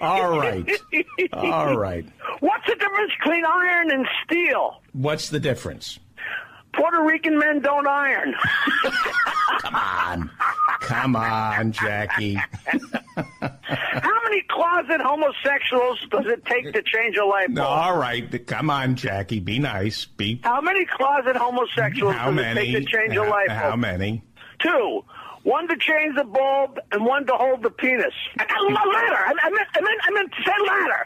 All right. All right. What's the difference between iron and steel? What's the difference? Puerto Rican men don't iron. Come on. Come on, Jackie. How many closet homosexuals does it take to change a light bulb? No, all right. Come on, Jackie. Be nice. Be. How many closet homosexuals does it take to change a light bulb? How many? Two. One to change the bulb and one to hold the penis. I meant ladder.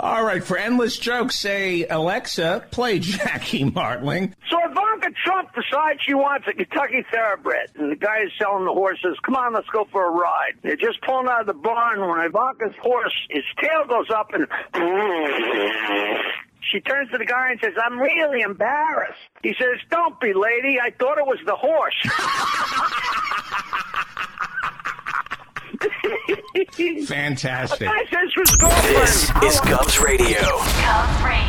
All right, for endless jokes, say, Alexa, play Jackie Martling. So Ivanka Trump decides she wants a Kentucky Thoroughbred, and the guy is selling the horses. Come on, let's go for a ride. They're just pulling out of the barn when Ivanka's horse, his tail goes up and... She turns to the guy and says, I'm really embarrassed. He says, don't be, lady. I thought it was the horse. Fantastic. The guy says to his girlfriend, this is Govs Radio. Govs Radio.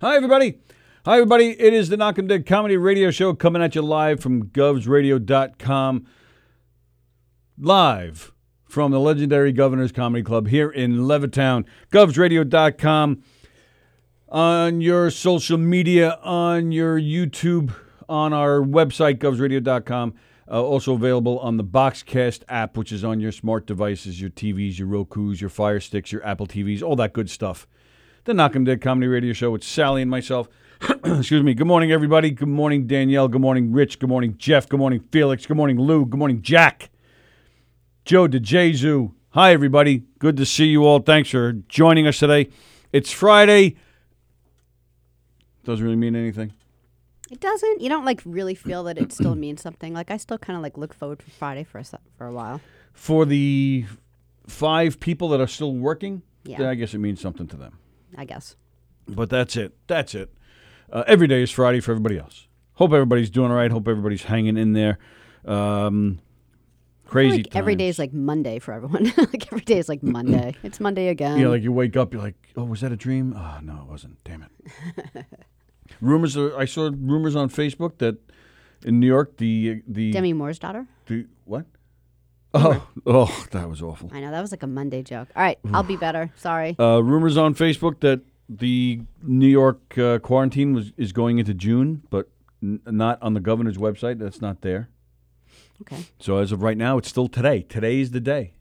Hi, everybody. Hi, everybody. It is the Knock 'em Dead Comedy Radio Show coming at you live from GovsRadio.com. Live from the legendary Governor's Comedy Club here in Levittown. GovsRadio.com. On your social media, on your YouTube, on our website, GovsRadio.com. Also available on the BoxCast app, which is on your smart devices, your TVs, your Rokus, your Fire Sticks, your Apple TVs, all that good stuff. The Knock 'em Dead Comedy Radio Show with Sally and myself. Excuse me. Good morning, everybody. Good morning, Danielle. Good morning, Rich. Good morning, Jeff. Good morning, Felix. Good morning, Lou. Good morning, Jack. Joe DeJesus. Hi, everybody. Good to see you all. Thanks for joining us today. It's Friday. Doesn't really mean anything. It doesn't. You don't, like, really feel that it still means something. Like, I still kind of, like, look forward to Friday for a while. For the 5 people that are still working, yeah. I guess it means something to them. I guess. But that's it. That's it. Every day is Friday for everybody else. Hope everybody's doing all right. Hope everybody's hanging in there. Crazy. I feel like every day is like Monday for everyone. Like every day is like Monday. It's Monday again. Yeah, like you wake up, you're like, oh, was that a dream? Oh, no, it wasn't. Damn it. I saw rumors on Facebook that in New York, the Demi Moore's daughter. The what? Oh, that was awful. I know, that was like a Monday joke. All right, I'll be better. Sorry. Rumors on Facebook that the New York quarantine is going into June, but not on the governor's website. That's not there. Okay. So as of right now, it's still today. Today is the day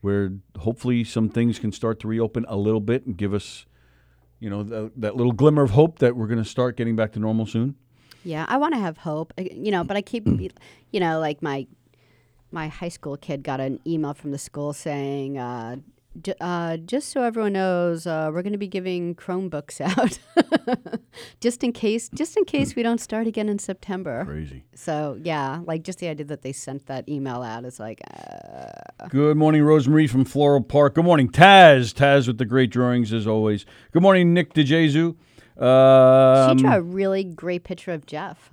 where hopefully some things can start to reopen a little bit and give us, you know, that little glimmer of hope that we're going to start getting back to normal soon. Yeah, I want to have hope, you know, but I keep, you know, like my high school kid got an email from the school saying, just so everyone knows, we're going to be giving Chromebooks out, just in case we don't start again in September. Crazy. So yeah, like just the idea that they sent that email out is like. Good morning, Rosemary from Floral Park. Good morning, Taz with the great drawings as always. Good morning, Nick DeJesus. She drew a really great picture of Jeff.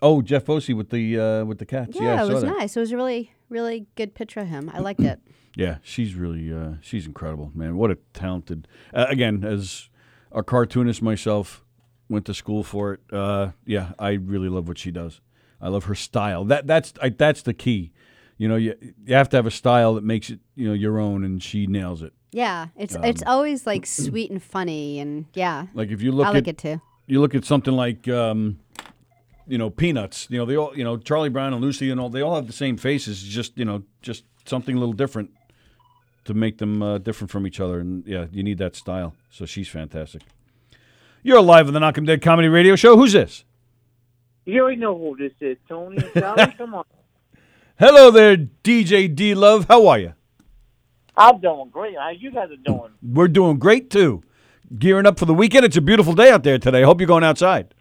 Oh, Jeff Bosey with the cats. Yeah, it was nice. It was a really, really good picture of him. I liked it. Yeah, she's really, she's incredible, man. What a talented, again, as a cartoonist myself, went to school for it. Yeah, I really love what she does. I love her style. That's the key. You know, you have to have a style that makes it, you know, your own, and she nails it. Yeah, it's always like sweet and funny, and yeah. Like if you look, I like it too. You look at something like, you know, Peanuts. You know, they all, you know, Charlie Brown and Lucy and all. They all have the same faces. Just, you know, just something a little different to make them different from each other. And yeah, you need that style. So she's fantastic. You're live on the Knock 'em Dead Comedy Radio Show. Who's this? You already know who this is, Tony and Sally. Come on. Hello there, DJ D-Love. How are you? I'm doing great. How you guys are doing? We're doing great too. Gearing up for the weekend. It's a beautiful day out there today. Hope you're going outside.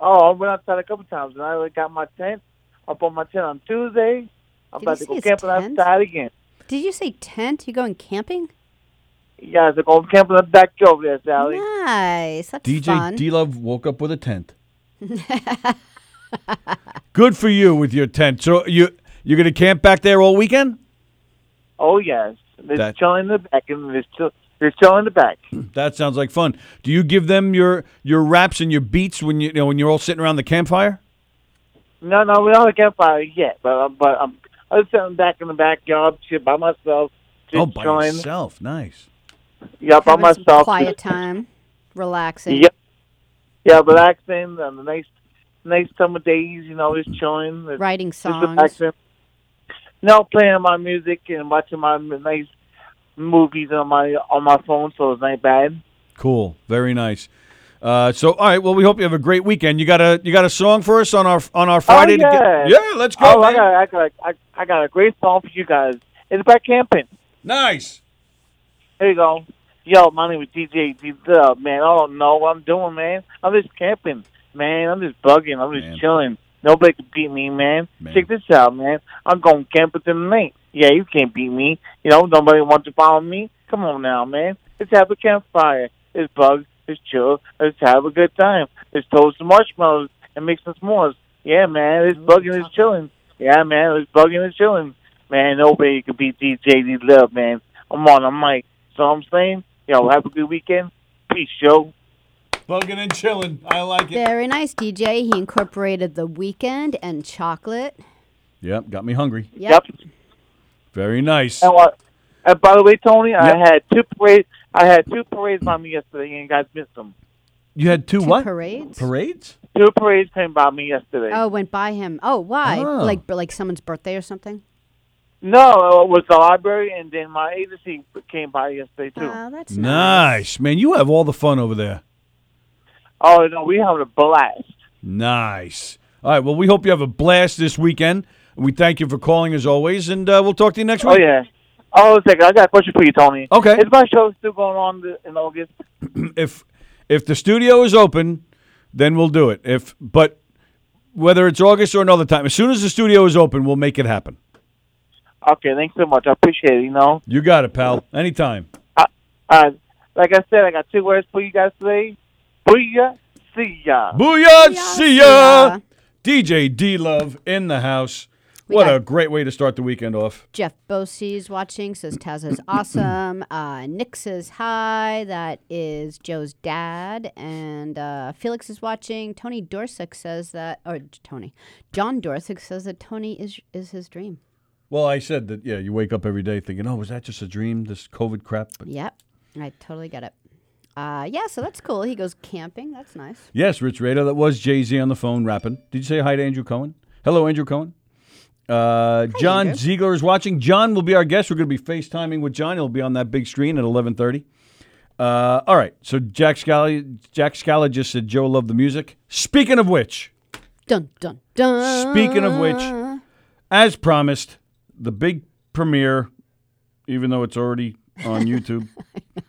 Oh, I went outside a couple times, and I got my tent up on my tent on Tuesday. I'm about to go camping outside again. Did you say tent? You going camping? Yeah, I'm going camping up back over there, Sally. Nice. That's fun. DJ D-Love woke up with a tent. Good for you with your tent. So you're going to camp back there all weekend? Oh, yes. There's chilling in the back, and they're still in the back. That sounds like fun. Do you give them your raps and your beats when you're all sitting around the campfire? No, we're not at the campfire yet. But I'm sitting back in the backyard, shit, by myself. Oh, by yourself, nice. Yeah, by myself. Quiet time, relaxing. Yep. Yeah, relaxing on the nice summer days. You know, just chilling. Writing songs. Just relaxing. No, playing my music and watching my nice movies on my phone, so it's not bad. Cool, very nice. So, all right. Well, we hope you have a great weekend. You got a song for us on our Friday? Oh, yeah. Yeah, let's go. Oh, man. I got a great song for you guys. It's about camping. Nice. Here you go. Yo, my name is DJ D-Dub, man. I don't know what I'm doing, man. I'm just camping, man. I'm just bugging. I'm just chilling. Nobody can beat me, man. Check this out, man. I'm going camping tonight. Yeah, you can't beat me. You know, nobody wants to follow me. Come on now, man. Let's have a campfire. Let's bug. Let's chill. Let's have a good time. Let's toast some marshmallows and make some s'mores. Yeah, man. Let's bug and it's chilling. Yeah, man. Let's bug and it's chilling. Man, nobody can beat DJ D-Love, man. I'm on a mic. So I'm saying, yo, have a good weekend. Peace, yo. Bugging and chilling. I like it. Very nice, DJ. He incorporated the weekend and chocolate. Yep, got me hungry. Yep. Very nice. And by the way, Tony, yep. I had two parades by me yesterday, and you guys missed them. You had two what? Parades? Parades? Two parades came by me yesterday. Oh, went by him. Oh, why? Oh. Like someone's birthday or something? No, it was the library, and then my agency came by yesterday, too. Oh, that's nice. Man, you have all the fun over there. Oh, no, we have a blast. Nice. All right, well, we hope you have a blast this weekend. We thank you for calling, as always, and we'll talk to you next week. Oh, yeah. Oh, second. I got a question for you, Tony. Okay. Is my show still going on in August? If the studio is open, then we'll do it. But whether it's August or another time, as soon as the studio is open, we'll make it happen. Okay, thanks so much. I appreciate it, you know. You got it, pal. Anytime. Like I said, I got two words for you guys today. Booyah, see ya. Booyah, see ya. DJ D-Love in the house. What a great way to start the weekend off. Jeff Bosie's watching, says Taz is awesome. Nick says hi. That is Joe's dad. And Felix is watching. Tony Dorsick says that, or Tony. John Dorsick says that Tony is his dream. Well, I said that, yeah, you wake up every day thinking, oh, was that just a dream, this COVID crap? But yep. I totally get it. Yeah, so that's cool. He goes camping. That's nice. Yes, Rich Rader. That was Jay-Z on the phone rapping. Did you say hi to Andrew Cohen? Hello, Andrew Cohen. John Ziegler is watching. John will be our guest. We're going to be FaceTiming with John. He'll be on that big screen at 11:30. All right. So Jack Scala just said Joe loved the music. Speaking of which. Dun, dun, dun. Speaking of which, as promised, the big premiere, even though it's already on YouTube. I know.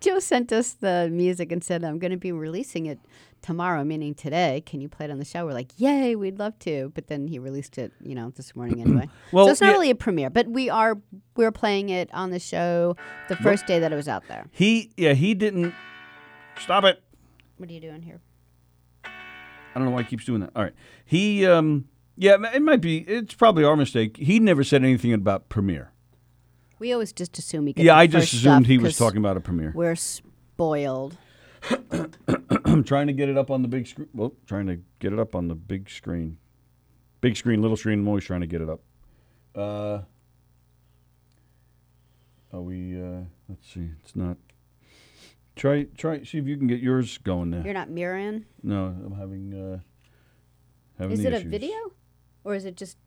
Joe sent us the music and said, I'm going to be releasing it tomorrow, meaning today. Can you play it on the show? We're like, yay, we'd love to. But then he released it, you know, this morning anyway. Well, so it's not really a premiere, but we're playing it on the show the first day that it was out there. He didn't. Stop it. What are you doing here? I don't know why he keeps doing that. All right. He, it might be. It's probably our mistake. He never said anything about premiere. We always just assume he gets the first stuff. Yeah, I just assumed he was talking about a premiere. We're spoiled. I'm trying to get it up on the big screen. Well, trying to get it up on the big screen. Big screen, little screen. I'm always trying to get it up. Are we, let's see. It's not. Try. See if you can get yours going there. You're not mirroring? No, I'm having issues. Is it a video? Or is it just,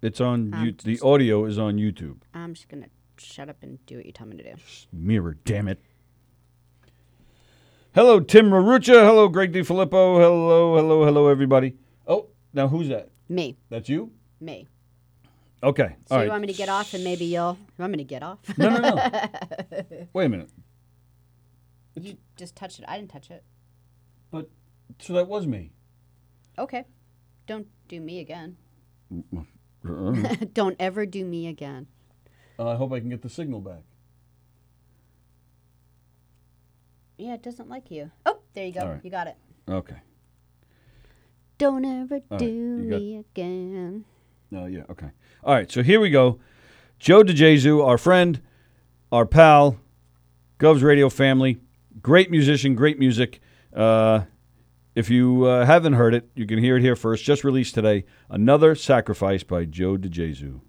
It's on the audio is on YouTube. I'm just going to shut up and do what you tell me to do. Just mirror, damn it. Hello, Tim Marucha. Hello, Greg DiFilippo. Hello, everybody. Oh, now who's that? Me. That's you? Me. Okay. So all right. You want me to get off and maybe You want me to get off? No. Wait a minute. You just touched it. I didn't touch it. But, so that was me. Okay. Don't do me again. Don't ever do me again. I hope I can get the signal back. Yeah, it doesn't like you. Oh, there you go. Right. You got it. Okay. Don't ever do me again. No, yeah, okay. All right, so here we go. Joe DeJesus, our friend, our pal, Govs Radio family, great musician, great music. If you haven't heard it, you can hear it here first. Just released today, Another Sacrifice by Joe DeJesus.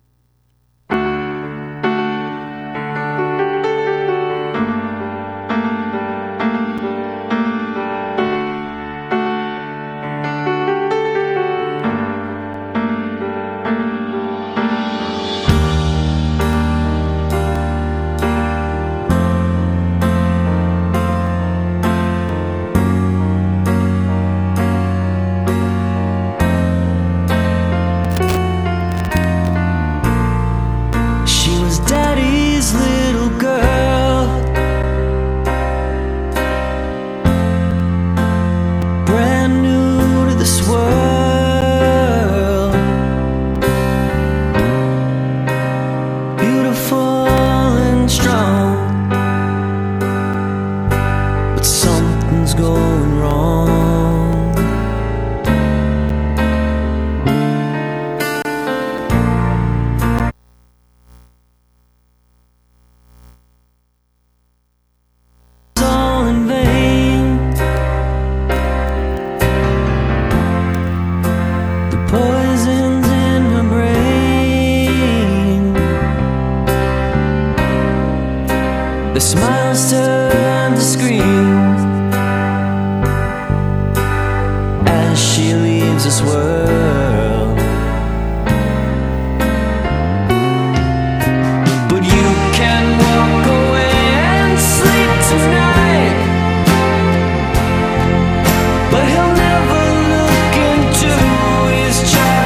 But he'll never look into his child.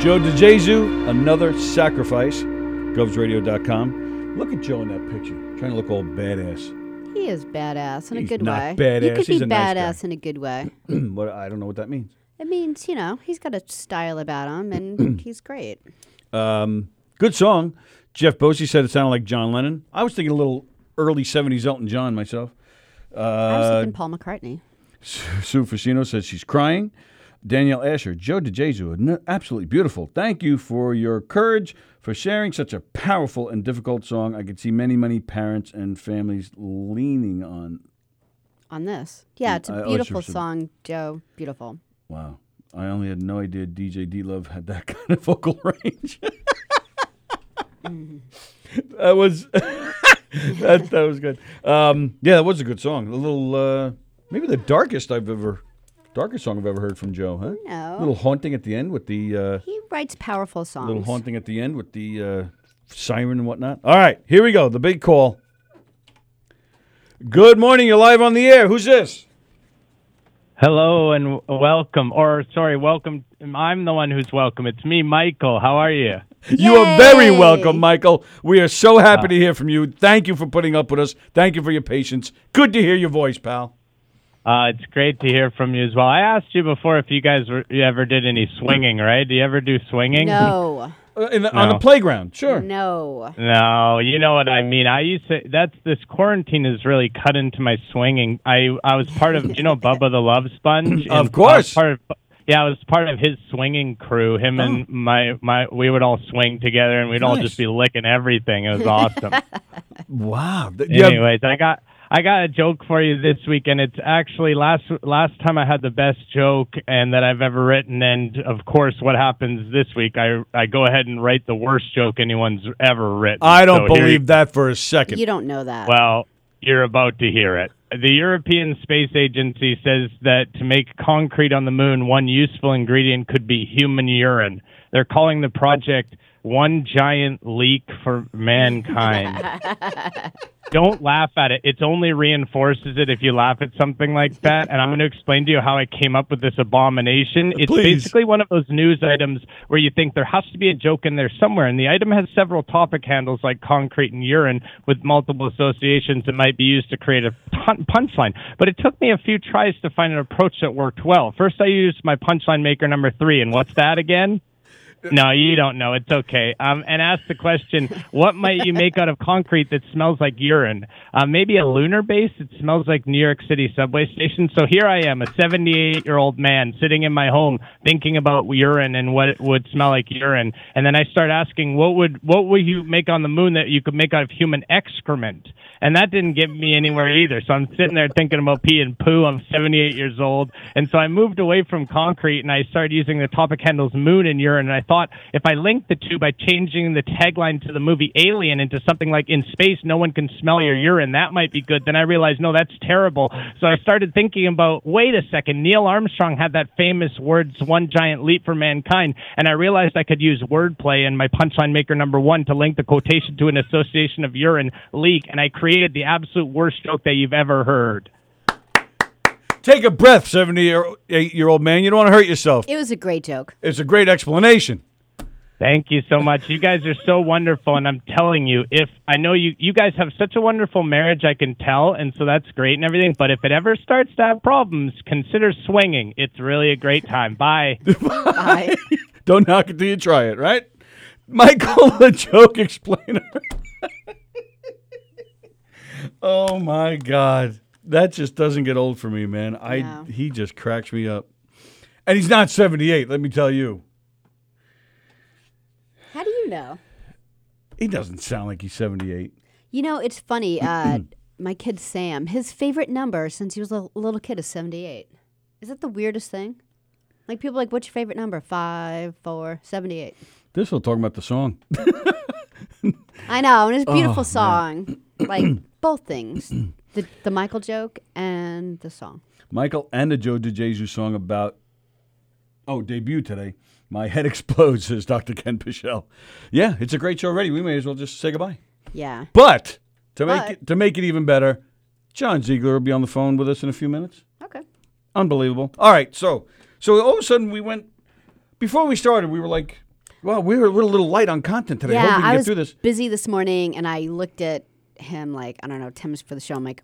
Joe DeJesus, Another Sacrifice, GovsRadio.com. Look at Joe in that picture, trying to look all badass. He is badass in a good way. He's not badass. You could be badass in a good way. But I don't know what that means. It means, you know, he's got a style about him, and he's great. Good song. Jeff Bosey said it sounded like John Lennon. I was thinking a little early 70s Elton John myself. I was thinking Paul McCartney. Sue Ficino says she's crying. Danielle Asher, Joe DeJesus, absolutely beautiful. Thank you for your courage, for sharing such a powerful and difficult song. I could see many, many parents and families leaning on this. Yeah, it's a beautiful song, Joe. Beautiful. Wow. I only had no idea DJ D-Love had that kind of vocal range. That was that was good. Yeah, that was a good song. A little, maybe the darkest song I've ever heard from Joe, huh? No. A little haunting at the end with the... he writes powerful songs. A little haunting at the end with the siren and whatnot. All right, here we go. The big call. Good morning. You're live on the air. Who's this? Hello and welcome. Or, sorry, welcome. I'm the one who's welcome. It's me, Michael. How are you? You are very welcome, Michael. We are so happy to hear from you. Thank you for putting up with us. Thank you for your patience. Good to hear your voice, pal. It's great to hear from you as well. I asked you before if you guys you ever did any swinging, right? Do you ever do swinging? No. On the playground, sure. No, you know what I mean. I used to. That's this quarantine has really cut into my swinging. I was part of Bubba the Love Sponge. Of course. I was part of his swinging crew. Him and my we would all swing together, and we'd all just be licking everything. It was awesome. Wow. Anyways, I got a joke for you this week, and it's actually last time I had the best joke and that I've ever written, and of course what happens this week, I go ahead and write the worst joke anyone's ever written. I don't believe that for a second. You don't know that. Well, you're about to hear it. The European Space Agency says that to make concrete on the moon, one useful ingredient could be human urine. They're calling the project One Giant Leak for Mankind. Don't laugh at it. It only reinforces it if you laugh at something like that. And I'm going to explain to you how I came up with this abomination. It's basically one of those news items where you think there has to be a joke in there somewhere. And the item has several topic handles like concrete and urine with multiple associations that might be used to create a punchline. But it took me a few tries to find an approach that worked well. First, I used my punchline maker number 3. And what's that again? No, you don't know. It's okay. And ask the question, what might you make out of concrete that smells like urine? Maybe a lunar base that smells like New York City subway station. So here I am, a 78-year-old man sitting in my home thinking about urine and what it would smell like urine. And then I start asking, what would you make on the moon that you could make out of human excrement? And that didn't get me anywhere either. So I'm sitting there thinking about pee and poo. I'm 78 years old. And so I moved away from concrete, and I started using the topic handles moon and urine. And I thought if I linked the two by changing the tagline to the movie Alien into something like, in space, no one can smell your urine, that might be good. Then I realized, no, that's terrible. So I started thinking about, wait a second, Neil Armstrong had that famous words, One Giant Leap for Mankind. And I realized I could use wordplay in my punchline maker number 1 to link the quotation to an association of urine leak. And I created the absolute worst joke that you've ever heard. Take a breath, 78-year-old man. You don't want to hurt yourself. It was a great joke. It's a great explanation. Thank you so much. You guys are so wonderful, and I'm telling you, if I know you guys have such a wonderful marriage, I can tell, and so that's great and everything, but if it ever starts to have problems, consider swinging. It's really a great time. Bye. Bye. Don't knock it till you try it, right? Michael, the joke explainer. Oh, my God. That just doesn't get old for me, man. He just cracks me up. And he's not 78, let me tell you. How do you know? He doesn't sound like he's 78. You know, it's funny. My kid Sam, his favorite number since he was a little kid is 78. Is that the weirdest thing? Like, people are like, what's your favorite number? 5, 4, 78. This will talk about the song. I know, and it's a beautiful song. Like, both things. The Michael joke and the song. Michael and the Joe DeJesus song about, debut today. My head explodes, says Dr. Ken Pichel. Yeah, it's a great show already. We may as well just say goodbye. Yeah. But to make it even better, John Ziegler will be on the phone with us in a few minutes. Okay. Unbelievable. All right, so all of a sudden we went, before we started, we were like, well, we're a little light on content today. Yeah, hope we can get through this. I was busy this morning, and I looked at him, like, I don't know, 10 minutes for the show. I'm like,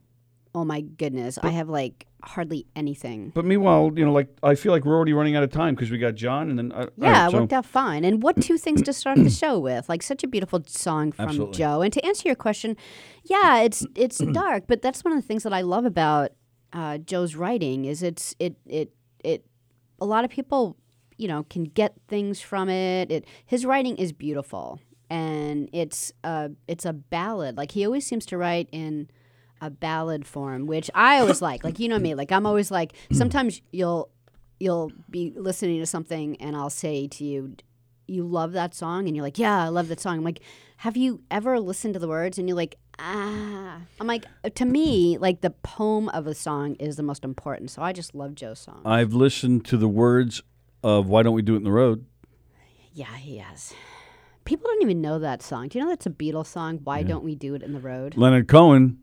oh my goodness, I have like hardly anything. But meanwhile, like, I feel like we're already running out of time because we got John, and then it worked out fine. And what two things to start the show with? Like, such a beautiful song from Absolutely. Joe. And to answer your question, yeah, it's dark, but that's one of the things that I love about Joe's writing is it a lot of people can get things from it. His writing is beautiful. And it's a ballad. Like, he always seems to write in a ballad form, which I always like. Like, you know me. Like, I'm always like, sometimes you'll be listening to something and I'll say to you, you love that song? And you're like, yeah, I love that song. I'm like, have you ever listened to the words? And you're like, I'm like, to me, like, the poem of a song is the most important. So I just love Joe's song. I've listened to the words of Why Don't We Do It in the Road? Yeah, he has. People don't even know that song. Do you know that's a Beatles song? Why Don't We Do It in the Road? Leonard Cohen,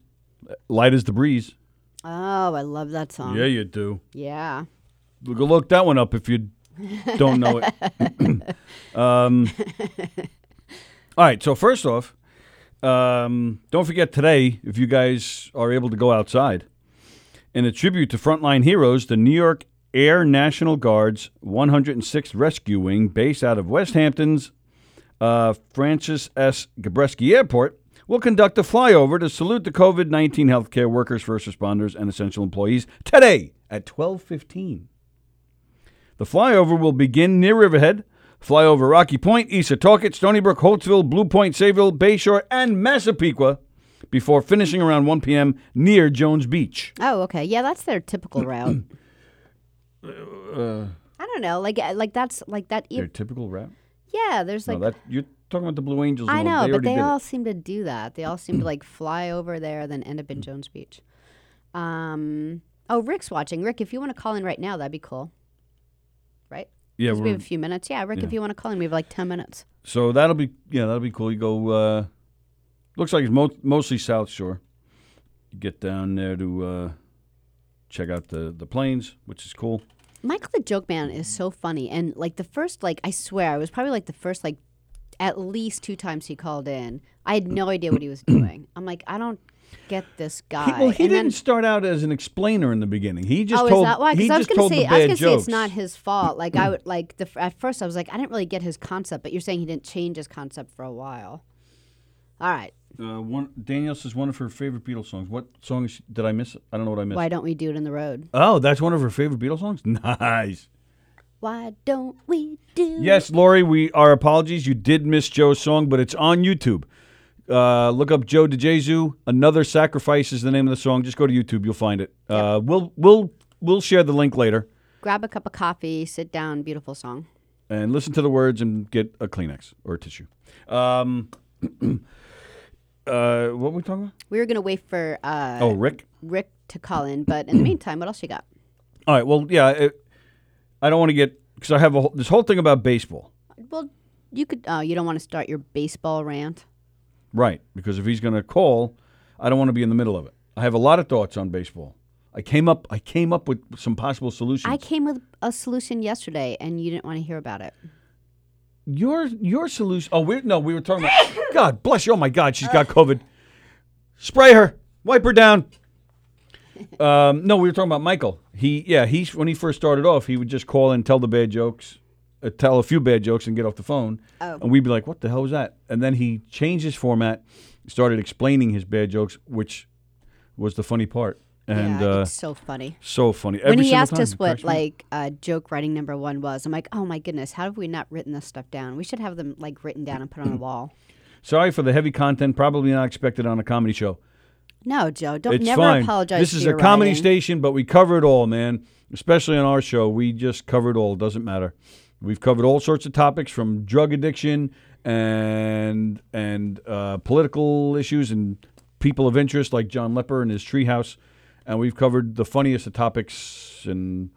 Light as the Breeze. Oh, I love that song. Yeah, you do. Yeah. Go look that one up if you don't know it. All right, so first off, don't forget today, if you guys are able to go outside, in a tribute to frontline heroes, the New York Air National Guard's 106th Rescue Wing, based out of West Hampton's Francis S. Gabreski Airport, will conduct a flyover to salute the COVID-19 healthcare workers, first responders, and essential employees today at 12:15. The flyover will begin near Riverhead, fly over Rocky Point, East Setauket, Stony Brook, Holtzville, Blue Point, Sayville, Bayshore, and Massapequa before finishing around 1 p.m. near Jones Beach. Oh, okay. Yeah, that's their typical route. I don't know. Like that's like that. Their typical route? Yeah, there's like... No, that, you're talking about the Blue Angels. I know, but they all seem to do that. They all seem to like fly over there, then end up in Jones Beach. Oh, Rick's watching. Rick, if you want to call in right now, that'd be cool. Right? Yeah, we have a few minutes. Yeah, Rick, if you want to call in, we have like 10 minutes. So that'll be cool. You go, looks like it's mostly South Shore. You get down there to check out the planes, which is cool. Michael the Joke Man is so funny. And like the first, like, I swear, I was probably like the first, like, at least 2 times he called in. I had no idea what he was doing. I'm like, I don't get this guy. He didn't start out as an explainer in the beginning. He just told. Oh, is that why? Because I was going to say it's not his fault. Like I would like the at first I was like I didn't really get his concept, but you're saying he didn't change his concept for a while. All right. Danielle says one of her favorite Beatles songs. What song did I miss? I don't know what I missed. Why Don't We Do It in the Road? Oh, that's one of her favorite Beatles songs. Nice. Why don't we do? Yes, Lori, our apologies. You did miss Joe's song, but it's on YouTube. Look up Joe DeJesus. Another Sacrifice is the name of the song. Just go to YouTube. You'll find it. Yep. We'll share the link later. Grab a cup of coffee, sit down, beautiful song. And listen to the words and get a Kleenex or a tissue. What were we talking about? We were going to wait for Rick to call in, but in the meantime, what else you got? All right, well, yeah, I don't want to get, because I have this whole thing about baseball. Well, you could, you don't want to start your baseball rant. Right, because if he's going to call, I don't want to be in the middle of it. I have a lot of thoughts on baseball. I came up with some possible solutions. I came with a solution yesterday, and you didn't want to hear about it. Your solution? Oh, we were talking about. God bless you! Oh my God, she's got COVID. Spray her, wipe her down. No, we were talking about Michael. He when he first started off, he would just call and tell the bad jokes. Tell a few bad jokes and get off the phone. Oh. And we'd be like, what the hell was that? And then he changed his format, started explaining his bad jokes, which was the funny part. And it's so funny. So funny. When he asked us what, like, joke writing number 1 was, I'm like, oh, my goodness, how have we not written this stuff down? We should have them, like, written down and put on a wall. Sorry for the heavy content, probably not expected on a comedy show. No, Joe, never apologize for your writing. This is a comedy station, but we cover it all, man. Especially on our show, we just cover it all. It doesn't matter. We've covered all sorts of topics from drug addiction and political issues and people of interest like John Lepper and his treehouse. And we've covered the funniest of topics and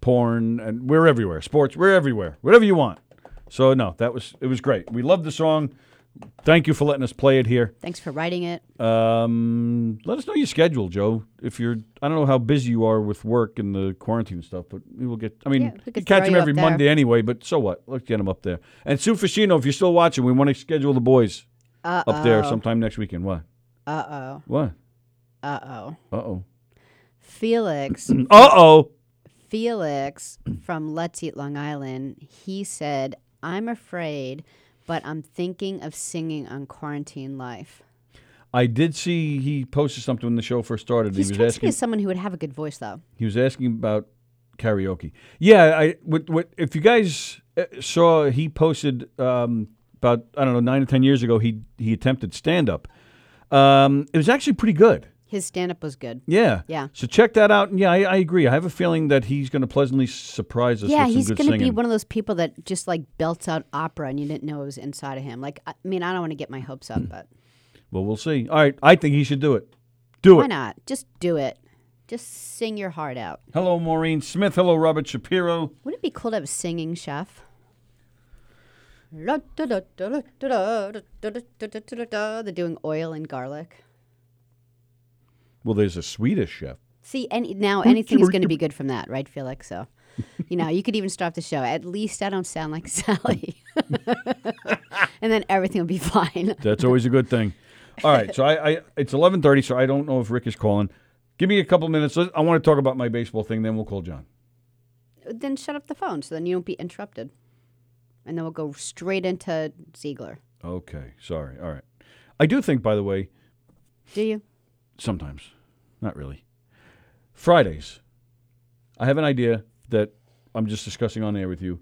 porn. And we're everywhere. Sports, we're everywhere. Whatever you want. So, no, it was great. We love the song. Thank you for letting us play it here. Thanks for writing it. Let us know your schedule, Joe. If you're, I don't know how busy you are with work and the quarantine stuff, but we will get. I mean, we catch them every Monday anyway. But so what? Let's get them up there. And Sue Ficino, if you're still watching, we want to schedule the boys up there sometime next weekend. What? What? Felix. Felix from Let's Eat Long Island. He said, "I'm afraid." But I'm thinking of singing on Quarantine Life. I did see he posted something when the show first started. He was asking someone who would have a good voice, though. He was asking about karaoke. Yeah, if you guys saw, he posted about, I don't know, 9 or 10 years ago, he attempted stand-up. It was actually pretty good. His stand-up was good. Yeah. Yeah. So check that out. And yeah, I agree. I have a feeling that he's going to pleasantly surprise us with some good singing. Yeah, he's going to be one of those people that just, like, belts out opera and you didn't know it was inside of him. Like, I mean, I don't want to get my hopes up, but... Well, we'll see. All right, I think he should do it. Why not? Just do it. Just sing your heart out. Hello, Maureen Smith. Hello, Robert Shapiro. Wouldn't it be cool to have a singing chef? They're doing oil and garlic. Well, there's a Swedish chef. See, now anything's going to be good from that, right, Felix? So You know, you could even start the show. At least I don't sound like Sally. And then everything will be fine. That's always a good thing. All right, so I it's 11:30, so I don't know if Rick is calling. Give me a couple minutes. I want to talk about my baseball thing, then we'll call John. Then shut up the phone so then you don't be interrupted. And then we'll go straight into Ziegler. Okay, sorry. All right. I do think, by the way... Do you? Sometimes. Not really. Fridays. I have an idea that I'm just discussing on air with you.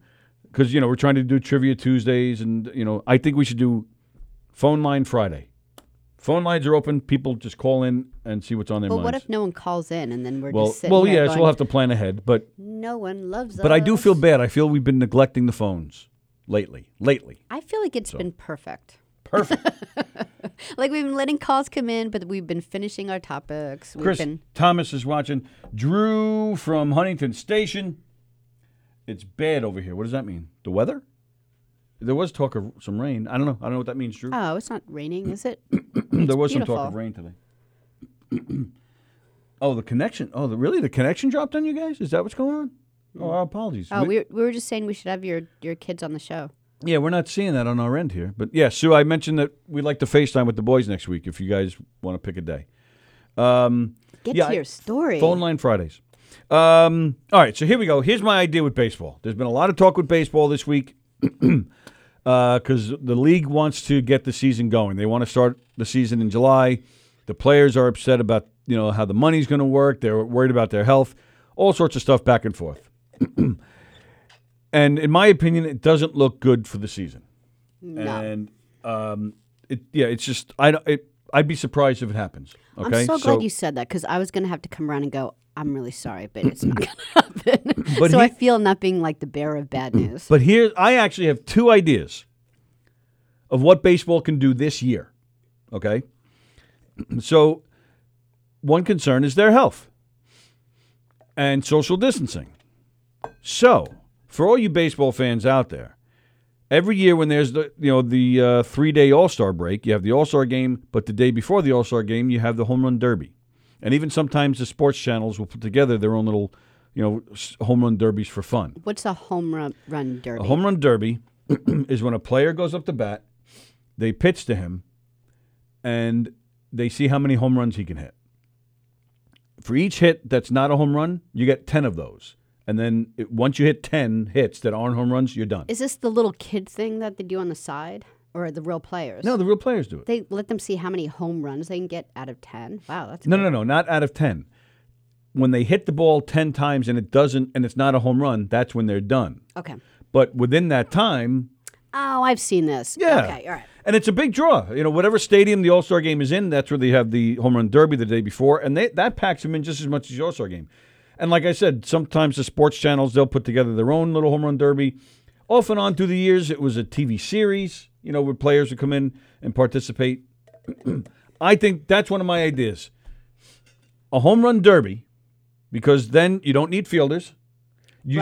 Because, you know, we're trying to do Trivia Tuesdays, and, you know, I think we should do Phone Line Friday. Phone lines are open. People just call in and see what's on their minds. Well, what if no one calls in and then we're just sitting there going, so we'll have to plan ahead. But no one loves us. But I do feel bad. I feel we've been neglecting the phones lately. I feel like it's been perfect. Perfect. Like we've been letting calls come in, but we've been finishing our topics. Thomas is watching. Drew from Huntington Station. It's bad over here. What does that mean? The weather? There was talk of some rain. I don't know what that means, Drew. Oh, it's not raining, is it? There was some talk of rain today. Oh, the connection. Oh, really? The connection dropped on you guys? Is that what's going on? Oh, our apologies. Oh, we were just saying we should have your kids on the show. Yeah, we're not seeing that on our end here. But, yeah, Sue, I mentioned that we'd like to FaceTime with the boys next week if you guys want to pick a day. Get to your story. Phone Line Fridays. All right, so here we go. Here's my idea with baseball. There's been a lot of talk with baseball this week. Because the league wants to get the season going. They want to start the season in July. The players are upset about, you know, how the money's going to work. They're worried about their health. All sorts of stuff back and forth. And in my opinion, it doesn't look good for the season. No. And it's just I'd be surprised if it happens. Okay? I'm so glad you said that because I was going to have to come around and go, I'm really sorry, but it's not going to happen. So I feel not being like the bearer of bad news. But here, I actually have two ideas of what baseball can do this year, okay? So one concern is their health and social distancing. So for all you baseball fans out there, every year when there's the 3-day All-Star break, you have the All-Star game, but the day before the All-Star game, you have the Home Run Derby. And even sometimes the sports channels will put together their own little, home run derbies for fun. What's a home run derby? A home run derby is when a player goes up to bat, they pitch to him, and they see how many home runs he can hit. For each hit that's not a home run, you get 10 of those. And then once you hit 10 hits that aren't home runs, you're done. Is this the little kid thing that they do on the side? Or the real players? No, the real players do it. They let them see how many home runs they can get out of 10? Wow, that's No, not out of 10. When they hit the ball 10 times and it's not a home run, that's when they're done. Okay. But within that time... Oh, I've seen this. Yeah. Okay, all right. And it's a big draw. You know, whatever stadium the All-Star Game is in, that's where they have the Home Run Derby the day before, and that packs them in just as much as the All-Star Game. And like I said, sometimes the sports channels, they'll put together their own little Home Run Derby. Off and on through the years, it was a TV series... where players would come in and participate. I think that's one of my ideas. A home run derby, because then you don't need fielders. You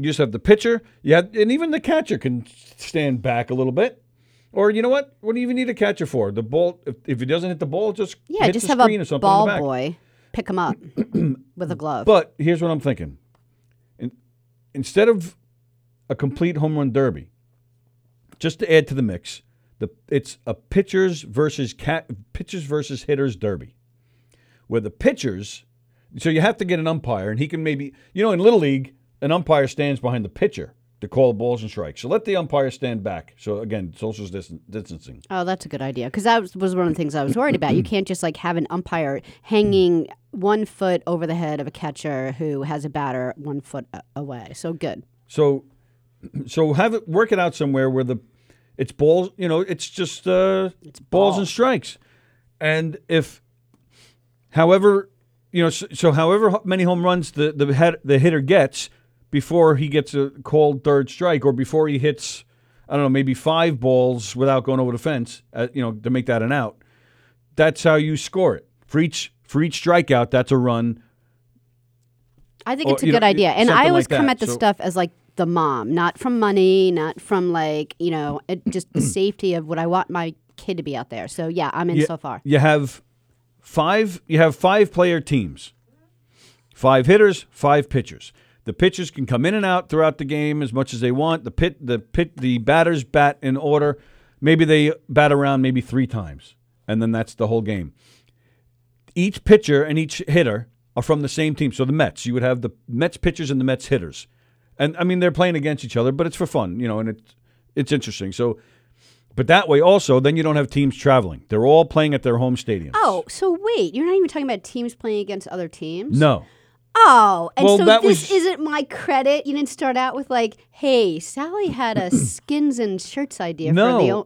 just have the pitcher. And even the catcher can stand back a little bit. Or you know what? What do you even need a catcher for? The ball, if he doesn't hit the ball, just have a ball boy pick him up with a glove. But here's what I'm thinking. Instead of a complete home run derby, just to add to the mix, it's a pitchers versus hitters derby, where the pitchers. So you have to get an umpire, and he can maybe in Little League, an umpire stands behind the pitcher to call balls and strikes. So let the umpire stand back. So again, social distancing. Oh, that's a good idea because that was one of the things I was worried about. You can't just have an umpire hanging 1 foot over the head of a catcher who has a batter 1 foot away. So good. So have it work it out somewhere where it's balls, it's just it's balls and strikes. And however many home runs the hitter gets before he gets a called third strike or before he hits, I don't know, maybe 5 balls without going over the fence, to make that an out. That's how you score it. For each strikeout, that's a run. I think it's a good idea. And I always come at this stuff as the mom, not from money, not from just the safety of what I want my kid to be out there. So yeah, I'm in so far. You have 5 player teams, 5 hitters, 5 pitchers. The pitchers can come in and out throughout the game as much as they want. The batters bat in order. Maybe they bat around maybe three times, and then that's the whole game. Each pitcher and each hitter are from the same team. So the Mets, you would have the Mets pitchers and the Mets hitters. And, I mean, they're playing against each other, but it's for fun, you know, and it's interesting. So, but that way also, then you don't have teams traveling. They're all playing at their home stadiums. Oh, so wait, you're not even talking about teams playing against other teams? No. Oh, and well, so this isn't my credit. You didn't start out with like, "Hey, Sally had a skins and shirts idea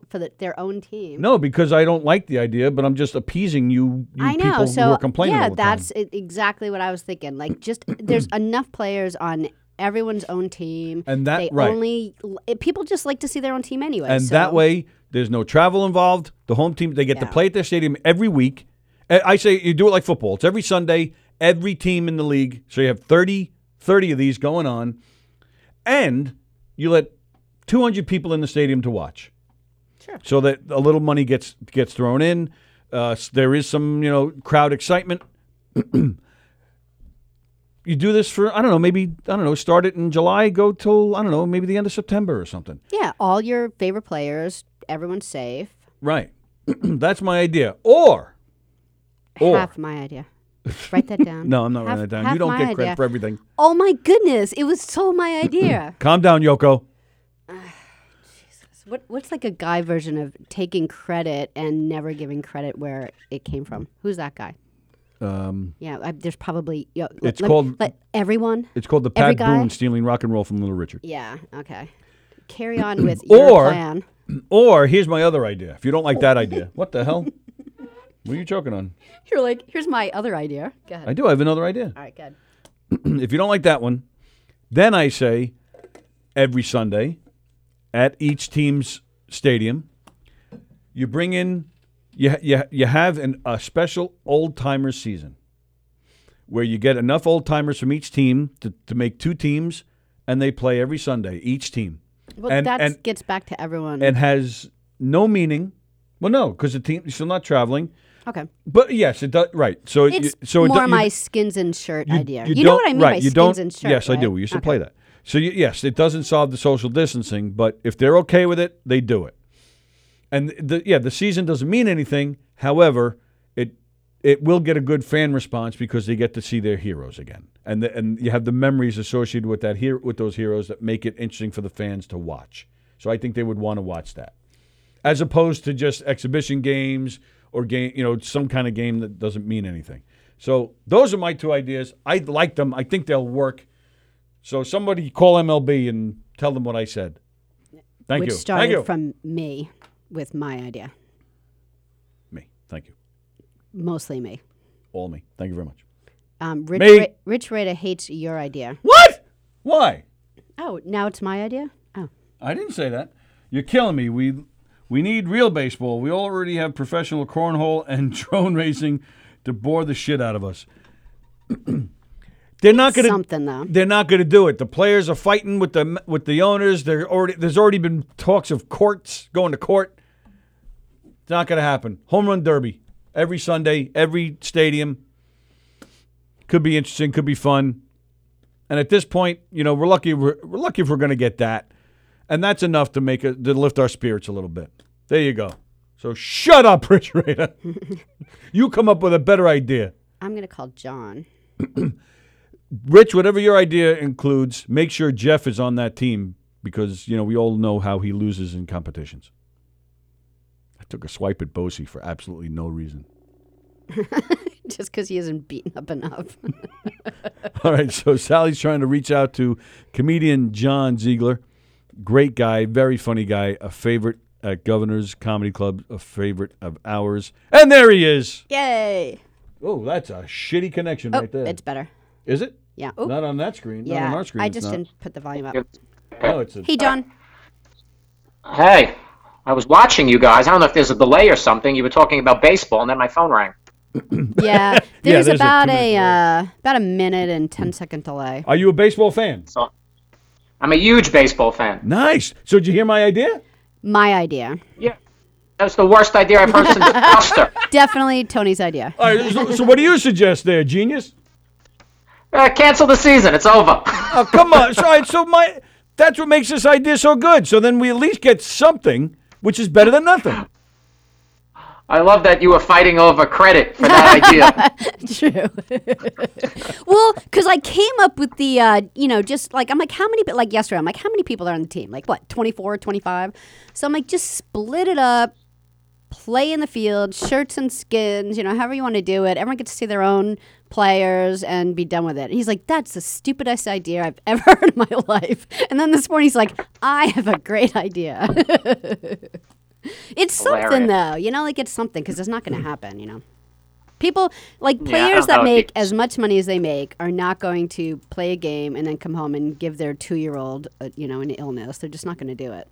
for their own team." No, because I don't like the idea, but I'm just appeasing you I know, people so, who are complaining. Yeah, all the that's time. Exactly what I was thinking. Like, just there's enough players on everyone's own team, and that they right. only people just like to see their own team anyway. And so. That way, there's no travel involved. The home team they get to play at their stadium every week. I say you do it like football. It's every Sunday. Every team in the league, so you have 30 of these going on, and you let 200 people in the stadium to watch. Sure. So that a little money gets thrown in. There is some, you know, crowd excitement. You do this for, I don't know, start it in July, go till, maybe the end of September or something. Yeah, all your favorite players, everyone's safe. Right. That's my idea. Or half my idea. Write that down. No, I'm not writing that down. You don't get credit for everything. Oh, my goodness. It was so my idea. Calm down, Yoko. Jesus. What's like a guy version of taking credit and never giving credit where it came from? Who's that guy? There's probably... everyone? It's called the Pat Boone stealing rock and roll from Little Richard. Yeah, okay. Carry on with your plan. Or here's my other idea. If you don't like that idea. What the hell? What are you choking on? You're like, here's my other idea. Go ahead. I do. I have another idea. All right, good. If you don't like that one, then I say every Sunday at each team's stadium, you bring in, you have a special old-timers season where you get enough old-timers from each team to make two teams, and they play every Sunday, each team. Well, that gets back to everyone. And has no meaning. Well, no, because the team is still not traveling. Okay. But yes, it does. Right. So it's my skins and shirt idea. You know what I mean by skins and shirt? Yes, right? I do. We used to play that. So yes, it doesn't solve the social distancing, but if they're okay with it, they do it. And the season doesn't mean anything. However, it will get a good fan response because they get to see their heroes again, and you have the memories associated with that with those heroes that make it interesting for the fans to watch. So I think they would want to watch that, as opposed to just exhibition games. Or game, you know, some kind of game that doesn't mean anything. So those are my two ideas. I like them. I think they'll work. So somebody call MLB and tell them what I said. Thank you. Which started from me with my idea. Me. Thank you. Mostly me. All me. Thank you very much. Rich Rader hates your idea. What? Why? Oh, now it's my idea? Oh. I didn't say that. You're killing me. We need real baseball. We already have professional cornhole and drone racing to bore the shit out of us. They're not going to do it. The players are fighting with the owners. There's already been talks of courts, going to court. It's not going to happen. Home run derby every Sunday, every stadium. Could be interesting. Could be fun. And at this point, you know, we're lucky. We're lucky if we're going to get that. And that's enough to make it, to lift our spirits a little bit. There you go. So shut up, Rich Rader. You come up with a better idea. I'm going to call John. Rich, whatever your idea includes, make sure Jeff is on that team because, you know, we all know how he loses in competitions. I took a swipe at Bosey for absolutely no reason. Just because he isn't beaten up enough. All right, so Sally's trying to reach out to comedian John Ziegler. Great guy, very funny guy, a favorite at Governor's Comedy Club, a favorite of ours. And there he is. Yay. Oh, that's a shitty connection right there. It's better. Is it? Yeah. Ooh. Not on that screen. Yeah. Not on our screen. I just didn't put the volume up. Oh, hey, John. Hey. I was watching you guys. I don't know if there's a delay or something. You were talking about baseball, and then my phone rang. Yeah. There's about about a minute and 10-second delay. Are you a baseball fan? So I'm a huge baseball fan. Nice. So did you hear my idea? My idea. Yeah. That's the worst idea I've heard since Buster. Definitely Tony's idea. All right, so what do you suggest there, genius? Cancel the season. It's over. Oh, come on. So that's what makes this idea so good. So then we at least get something, which is better than nothing. I love that you were fighting over credit for that idea. True. Well, because I came up with the, I'm like, how many, but like yesterday, I'm like, how many people are on the team? Like what, 24, 25? So I'm like, just split it up, play in the field, shirts and skins, however you want to do it. Everyone gets to see their own players and be done with it. And he's like, that's the stupidest idea I've ever heard in my life. And then this morning he's like, I have a great idea. It's hilarious. Something, though. It's something, because it's not going to happen, People, players that make as much money as they make are not going to play a game and then come home and give their 2-year-old, an illness. They're just not going to do it.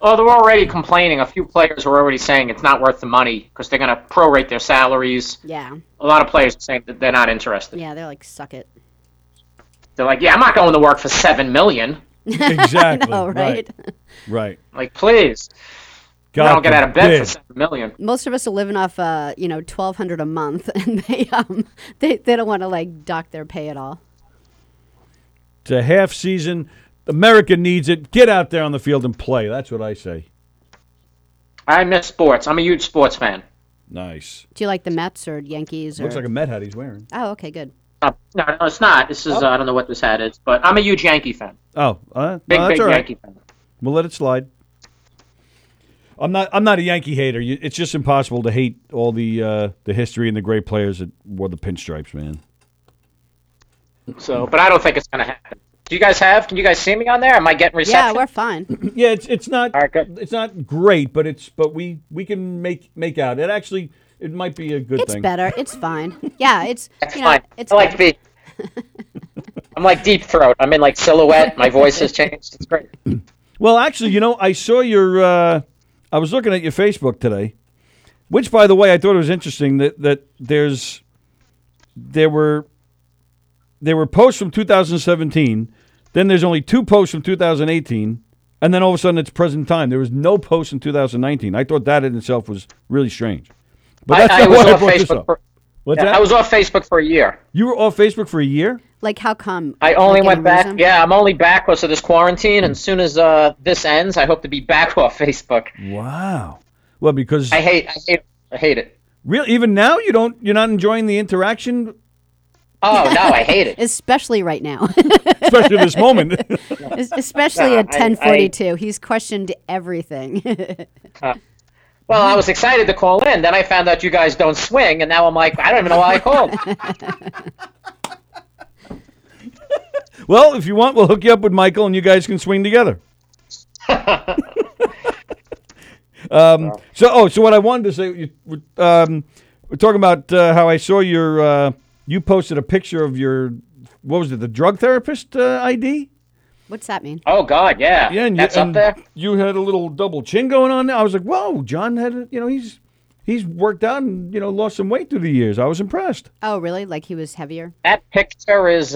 Oh, they're already complaining. A few players are already saying it's not worth the money because they're going to prorate their salaries. Yeah. A lot of players are saying that they're not interested. Yeah, they're like, suck it. They're like, yeah, I'm not going to work for $7 million. Exactly. I know, right? Right. Like, please. I don't get out of bed for $7 million. Most of us are living off, $1,200 a month, and they don't want to dock their pay at all. It's a half season. America needs it. Get out there on the field and play. That's what I say. I miss sports. I'm a huge sports fan. Nice. Do you like the Mets or Yankees? Looks like a Met hat he's wearing. Oh, okay, good. No, it's not. This is I don't know what this hat is, but I'm a huge Yankee fan. Oh, big right. Yankee fan. We'll let it slide. I'm not a Yankee hater. It's just impossible to hate all the history and the great players that wore the pinstripes, man. So, but I don't think it's gonna happen. Do you guys have? Can you guys see me on there? Am I getting reception? Yeah, we're fine. Yeah, it's not. All right, good. It's not great, but we can make out. It actually. It might be a good thing. It's better. It's fine. Yeah, it's fine. It's better. I'm like deep throat. I'm in like silhouette. My voice has changed. It's great. Well, actually, I saw your. I was looking at your Facebook today, which, by the way, I thought it was interesting that there were posts from 2017. Then there's only 2 posts from 2018. And then all of a sudden it's present time. There was no post in 2019. I thought that in itself was really strange. But I was off Facebook I was off Facebook for a year. You were off Facebook for a year? Like, how come? I only went back. Reason? Yeah, I'm only back because of this quarantine. Mm-hmm. And as soon as this ends, I hope to be back off Facebook. Wow. Well, because I hate it. Really? Even now, you're not enjoying the interaction. Oh no, I hate it. Especially right now. Especially this moment. Especially at 10:42. He's questioned everything. Well, I was excited to call in. Then I found out you guys don't swing, and now I'm like, I don't even know why I called. Well, if you want, we'll hook you up with Michael, and you guys can swing together. So what I wanted to say, we're talking about how I saw your, you posted a picture of your, what was it, the drug therapist ID? What's that mean? Oh, God, yeah. Yeah, and that's up there. You had a little double chin going on there. I was like, whoa, John had a, he's worked out and, lost some weight through the years. I was impressed. Oh, really? Like he was heavier? That picture is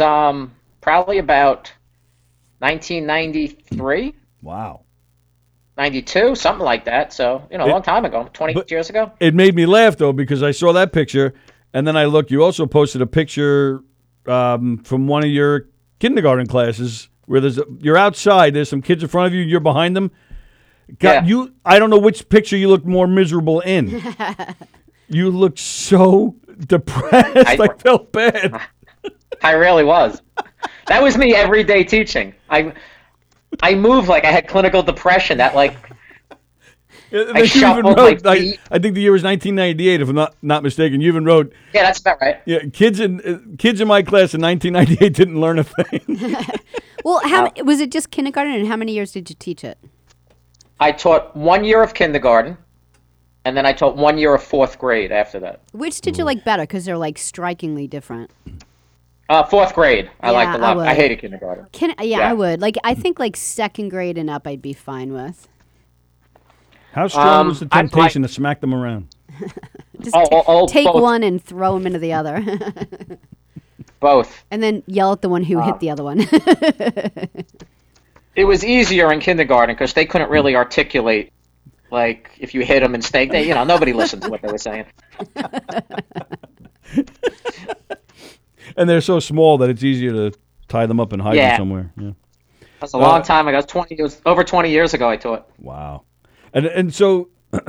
probably about 1993. Wow. 92, something like that. So, a long time ago, 20 years ago. It made me laugh, though, because I saw that picture, and then I looked. You also posted a picture from one of your kindergarten classes. Where you're outside, there's some kids in front of you, you're behind them. God, yeah. I don't know which picture you look more miserable in. You looked so depressed. I felt bad. I really was. That was me every day teaching. I moved like I had clinical depression. That I shuffled my feet. I think the year was 1998, if I'm not mistaken. You even wrote. Yeah, that's about right. Yeah, kids in my class in 1998 didn't learn a thing. Well, was it just kindergarten, and how many years did you teach it? I taught 1 year of kindergarten, and then I taught 1 year of fourth grade after that. Which did you like better? Because they're strikingly different. Fourth grade, I liked a lot. I hated kindergarten. I would. I think second grade and up, I'd be fine with. How strong was the temptation to smack them around? Just take both. One and throw them into the other. Both. And then yell at the one who hit the other one. It was easier in kindergarten because they couldn't really articulate, if you hit them and snake, they, nobody listened to what they were saying. And they're so small that it's easier to tie them up and hide them somewhere. Yeah. That's a long time ago. It was over 20 years ago I taught. Wow. And so,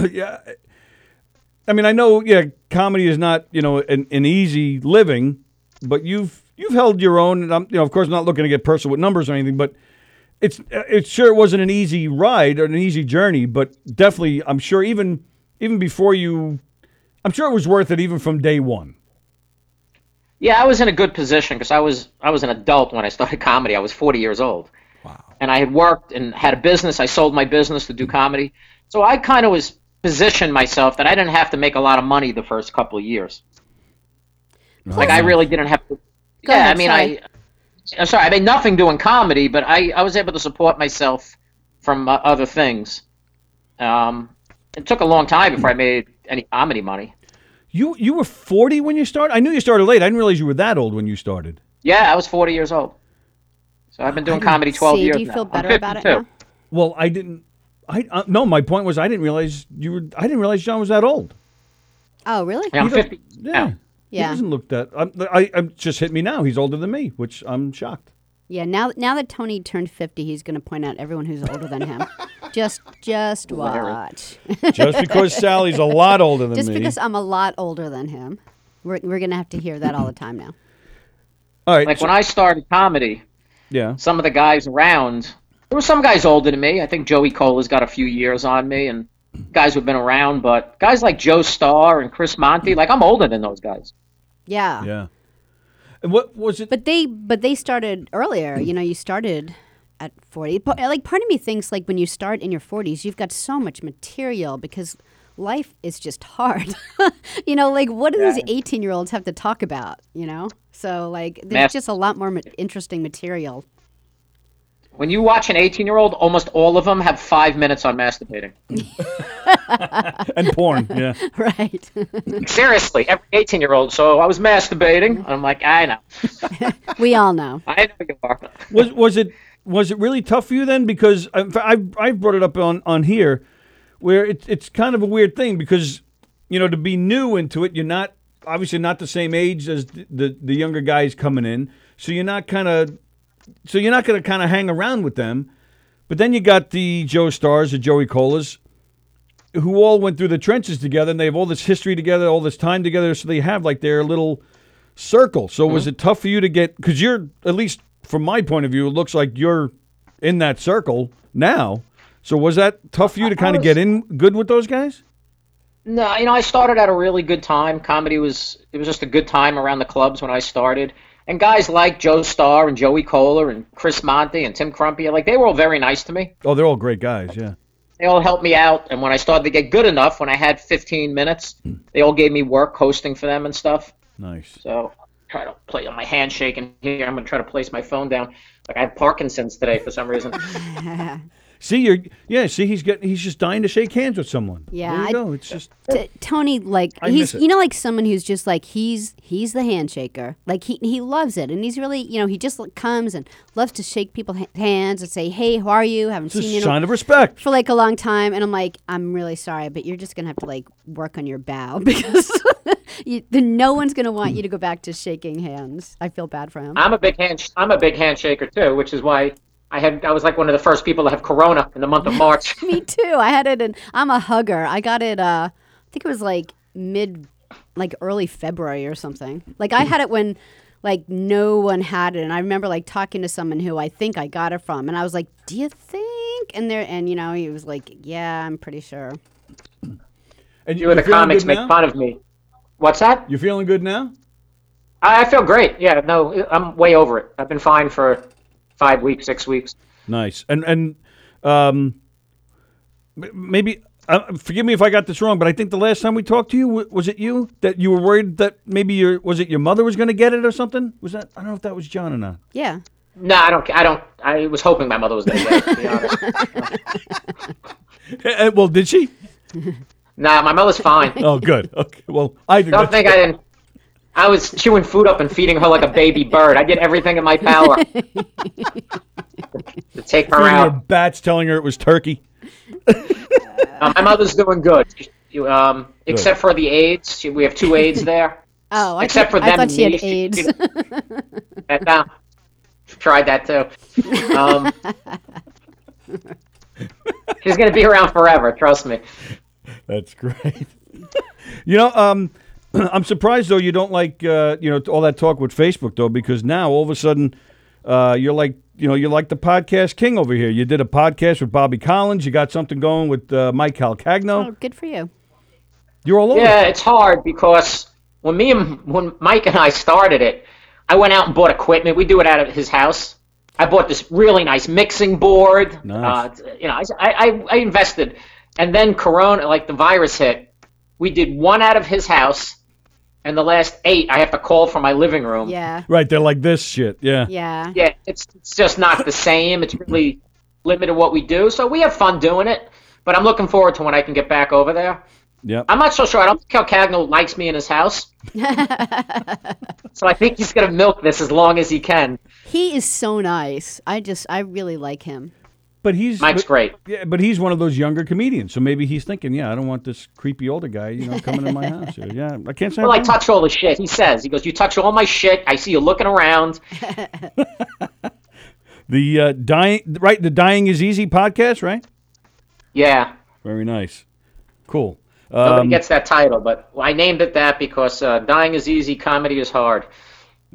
yeah, I mean, I know, yeah, comedy is not, you know, an easy living, but you've held your own. And I'm, you know, of course, not looking to get personal with numbers or anything, but it's sure it wasn't an easy ride or an easy journey, but definitely, I'm sure even before you, I'm sure it was worth it even from day one. Yeah, I was in a good position because I was an adult when I started comedy. I was 40 years old. Wow. And I had worked and had a business. I sold my business to do comedy. So I kind of was positioned myself that I didn't have to make a lot of money the first couple of years. Nice. Like I really didn't have to. Go ahead, I mean, I made nothing doing comedy, but I was able to support myself from other things. It took a long time before I made any comedy money. You were 40 when you started? I knew you started late. I didn't realize you were that old when you started. Yeah, I was 40 years old. So I've been doing comedy 12 years now. Do you feel better about it now? Well, I didn't. No, my point was I didn't realize you were. I didn't realize John was that old. Oh, really? Yeah, I'm 50 now. Yeah. He doesn't look that. I'm just hit me now. He's older than me, which I'm shocked. Yeah, now that Tony turned 50, he's going to point out everyone who's older than him. just watch. Just because Sally's a lot older than me. Just because I'm a lot older than him. We're going to have to hear that all the time now. All right. Like when I started comedy, yeah, some of the guys around, there were some guys older than me. I think Joey Cola's got a few years on me, and guys who've been around, but guys like Joe Starr and Chris Monty, like I'm older than those guys. Yeah. Yeah. And what was it? But they started earlier. You know, you started at 40. Like part of me thinks like when you start in your 40s, you've got so much material because life is just hard. You know, like what do these 18-year-olds have to talk about? You know, so like there's just a lot more interesting material. When you watch an 18-year-old, almost all of them have 5 minutes on masturbating. And porn, yeah. Right. Seriously, every 18-year-old. So I was masturbating, and I'm like, I know. We all know. I know you are. Was it really tough for you then? Because I brought it up on here, where it's kind of a weird thing because, you know, to be new into it, you're not obviously not the same age as the younger guys coming in, so you're not kind of. So you're not going to kind of hang around with them. But then you got the Joe Stars, the Joey Colas, who all went through the trenches together, and they have all this history together, all this time together, so they have like their little circle. So was it tough for you to get – because you're, at least from my point of view, it looks like you're in that circle now. So was that tough for you to kind of get in good with those guys? No, you know, I started at a really good time. Comedy was just a good time around the clubs when I started. And guys like Joe Starr and Joey Kohler and Chris Monty and Tim Crumpy, like, they were all very nice to me. Oh, they're all great guys, yeah. They all helped me out, and when I started to get good enough, when I had 15 minutes, they all gave me work hosting for them and stuff. Nice. So I'm trying to play on my handshake in here. I'm going to try to place my phone down. Like, I have Parkinson's today for some reason. See, he's just dying to shake hands with someone. Yeah, there you go. It's just Tony. Like he's, you know, like someone who's just like he's the handshaker. Like he loves it, and he's really, you know, he just comes and loves to shake people's hands and say, "Hey, how are you? Haven't seen you." It's a sign of respect for like a long time. And I'm like, I'm really sorry, but you're just gonna have to like work on your bow because no one's gonna want you to go back to shaking hands. I feel bad for him. I'm a big handshaker too, which is why. I was like one of the first people to have corona in the month of March. Me too. I had it I'm a hugger. I got it I think it was like early February or something. Like I had it when like no one had it, and I remember like talking to someone who I think I got it from, and I was like, "Do you think?" And you know, he was like, "Yeah, I'm pretty sure." And you in the comics make fun of me. What's that? You feeling good now? I feel great. Yeah, no, I'm way over it. I've been fine for 5 weeks, 6 weeks. Nice. And maybe forgive me if I got this wrong, but I think the last time we talked to you, was it you that you were worried that maybe your mother was going to get it or something? Was that, I don't know if that was John or not. Yeah. No, I don't. I was hoping my mother was going to get it, to be honest. Well, did she? Nah, my mother's fine. Oh, good. Okay. Well, I didn't. I was chewing food up and feeding her like a baby bird. I did everything in my power to take her out. Her bats telling her it was turkey. My mother's doing good, except for the AIDS. We have two AIDS there. Oh, except for them. I thought she had AIDS. Tried that too. She's going to be around forever. Trust me. That's great. You know, I'm surprised though you don't like you know, all that talk with Facebook though, because now all of a sudden you're like, you know, you're like the podcast king over here. You did a podcast with Bobby Collins. You got something going with Mike Calcagno. Oh, good for you. You're all over. Yeah, it's hard because when Mike and I started it, I went out and bought equipment. We do it out of his house. I bought this really nice mixing board. Nice. You know, I invested, and then Corona, like the virus hit. We did one out of his house, and the last 8 I have to call from my living room. Yeah. Right, they're like this shit. Yeah. Yeah. Yeah, it's just not the same. It's really limited what we do. So we have fun doing it, but I'm looking forward to when I can get back over there. Yeah. I'm not so sure. I don't think Calcagno likes me in his house. So I think he's going to milk this as long as he can. He is so nice. I really like him. But Mike's great. Yeah, but he's one of those younger comedians. So maybe he's thinking, yeah, I don't want this creepy older guy, you know, coming in my house. Here. Yeah, I can't say. Well, I touch all the shit. He says, he goes, you touch all my shit. I see you looking around. The The Dying is Easy podcast, right? Yeah. Very nice. Cool. Nobody gets that title, but I named it that because dying is easy, comedy is hard.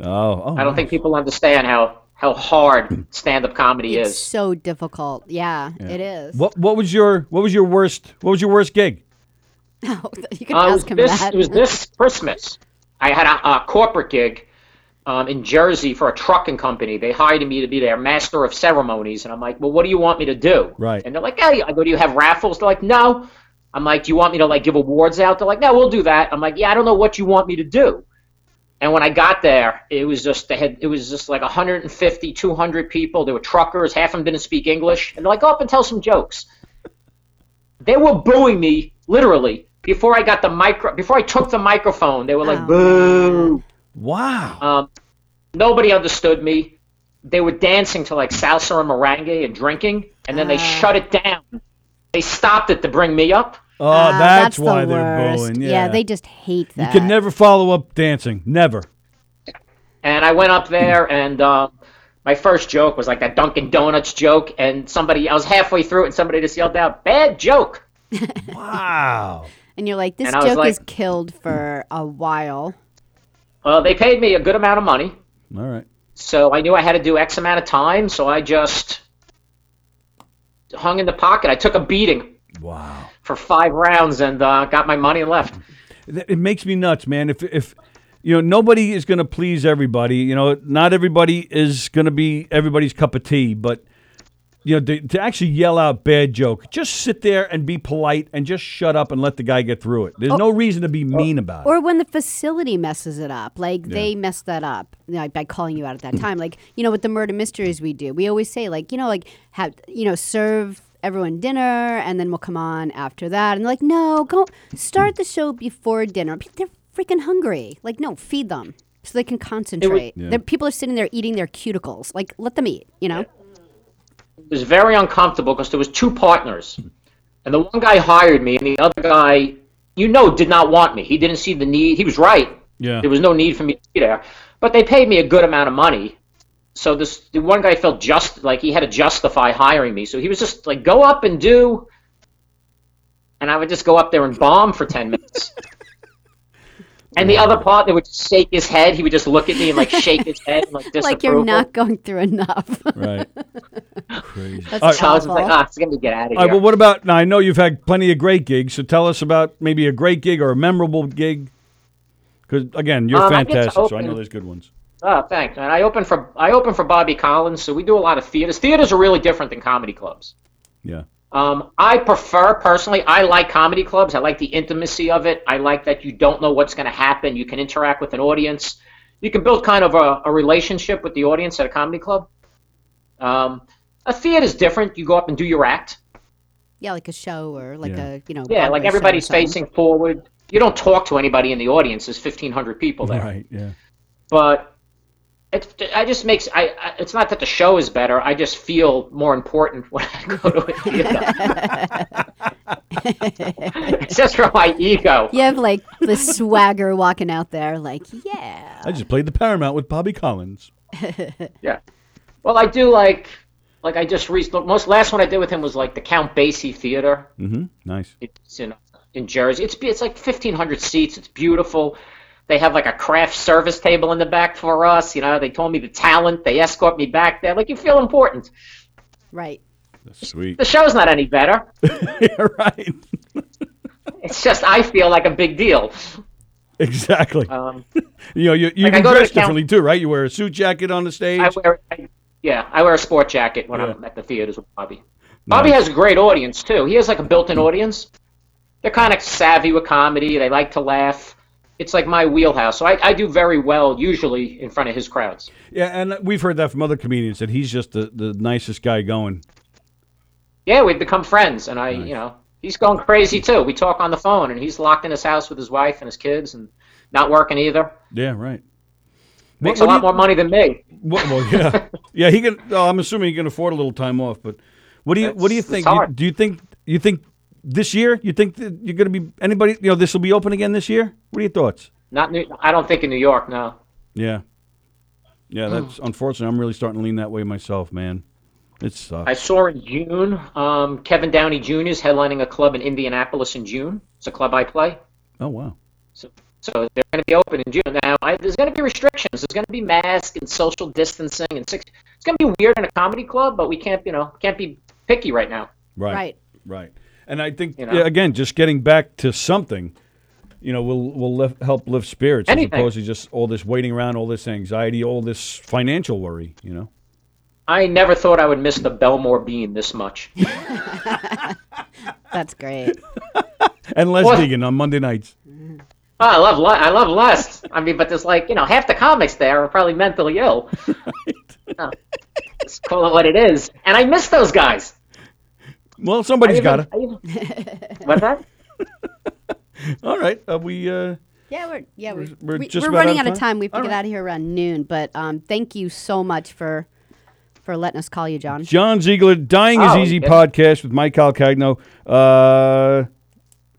Oh I don't think people understand how hard stand-up comedy is. It's so difficult. Yeah, it is. What was your worst gig? Oh, you can ask him that. It was this Christmas. I had a corporate gig in Jersey for a trucking company. They hired me to be their master of ceremonies, and I'm like, well, what do you want me to do? Right. And they're like, hey, I go, do you have raffles? They're like, no. I'm like, do you want me to like give awards out? They're like, no, we'll do that. I'm like, yeah, I don't know what you want me to do. And when I got there, it was just like 150, 200 people. There were truckers. Half of them didn't speak English. And they're like, go up and tell some jokes. They were booing me literally before I got the before I took the microphone. They were like, boo. Wow. Nobody understood me. They were dancing to like salsa and merengue and drinking, and then they shut it down. They stopped it to bring me up. Oh, that's why they're booing. Yeah, they just hate that. You can never follow up dancing. Never. And I went up there, and my first joke was like that Dunkin' Donuts joke, and I was halfway through it, and somebody just yelled out, bad joke. Wow. And you're like, this joke is killed for a while. Well, they paid me a good amount of money. All right. So I knew I had to do X amount of time, so I just hung in the pocket. I took a beating. Wow. For 5 rounds and got my money and left. It makes me nuts, man. If you know, nobody is going to please everybody. You know, not everybody is going to be everybody's cup of tea. But you know, to actually yell out bad joke, just sit there and be polite and just shut up and let the guy get through it. There's no reason to be mean about it. Or when the facility messes it up, like they messed that up, you know, by calling you out at that time. Like, you know, with the murder mysteries we do, we always say like have, you know, serve everyone dinner and then we'll come on after that. And like, no, go start the show before dinner. They're freaking hungry. Like, no, feed them so they can concentrate. People are sitting there eating their cuticles. Like, let them eat, you know? Yeah. It was very uncomfortable because there was 2 partners, and the one guy hired me, and the other guy, you know, did not want me. He didn't see the need. He was right. Yeah. There was no need for me to be there, but they paid me a good amount of money, so the one guy felt just like he had to justify hiring me. So he was just like, go up and do, and I would just go up there and bomb for 10 minutes. And the other part, they would just shake his head. He would just look at me and like shake his head and like disapproval. Like you're not going through enough. Right. Crazy. That's so I was like, it's going to get out of here. All right, well, what about, now I know you've had plenty of great gigs, so tell us about maybe a great gig or a memorable gig. Because, again, you're fantastic, so I know there's good ones. Oh, thanks. And I open for Bobby Collins, so we do a lot of theaters. Theaters are really different than comedy clubs. Yeah. I prefer, personally, I like comedy clubs. I like the intimacy of it. I like that you don't know what's going to happen. You can interact with an audience. You can build kind of a relationship with the audience at a comedy club. A theater is different. You go up and do your act. Yeah, like a show or like a, you know. Yeah, like everybody's facing forward. You don't talk to anybody in the audience. There's 1,500 people there. Right, yeah. But It's not that the show is better. I just feel more important when I go to a theater. It's just for my ego. You have like the swagger walking out there, like, yeah. I just played the Paramount with Bobby Collins. Yeah. Well, I do like I just reached. Most last one I did with him was like the Count Basie Theater. Mm-hmm. Nice. It's in Jersey. It's like 1,500 seats. It's beautiful. They have like a craft service table in the back for us. You know, they told me the talent. They escort me back there. Like, you feel important. Right. That's sweet. The show's not any better. Yeah, right. It's just I feel like a big deal. Exactly. You know, you like can dress differently too, right? You wear a suit jacket on the stage. I wear a sport jacket when I'm at the theaters with Bobby. Nice. Bobby has a great audience too. He has like a built-in audience. They're kind of savvy with comedy. They like to laugh. It's like my wheelhouse. So I do very well usually in front of his crowds. Yeah, and we've heard that from other comedians, that he's just the nicest guy going. Yeah, we've become friends, and nice. You know, he's going crazy too. We talk on the phone, and he's locked in his house with his wife and his kids and not working either. Yeah, right. Makes a lot more money than me. Well, yeah. Yeah, he can. Oh, I'm assuming he can afford a little time off, but what do you think? Do you think this year, you think that you're going to be anybody? You know, this will be open again this year. What are your thoughts? I don't think in New York. No. Yeah. That's unfortunate. I'm really starting to lean that way myself, man. It sucks. I saw in June, Kevin Downey Jr. is headlining a club in Indianapolis in June. It's a club I play. Oh wow. So they're going to be open in June. Now there's going to be restrictions. There's going to be masks and social distancing and six. It's going to be weird in a comedy club, but we can't be picky right now. Right. And I think, again, just getting back to something, you know, will help lift spirits. Anything. As opposed to just all this waiting around, all this anxiety, all this financial worry, you know. I never thought I would miss the Belmore Bean this much. That's great. And Les Deegan on Monday nights. Oh, I love Les. I mean, but there's like, you know, half the comics there are probably mentally ill. Right. Let's call it what it is. And I miss those guys. Well, somebody's got it. What's that? All right. Are we? We're running out of time. We have to get out of here around noon. But thank you so much for letting us call you, John. John Ziegler, Dying Is Easy podcast with Mike Calcagno.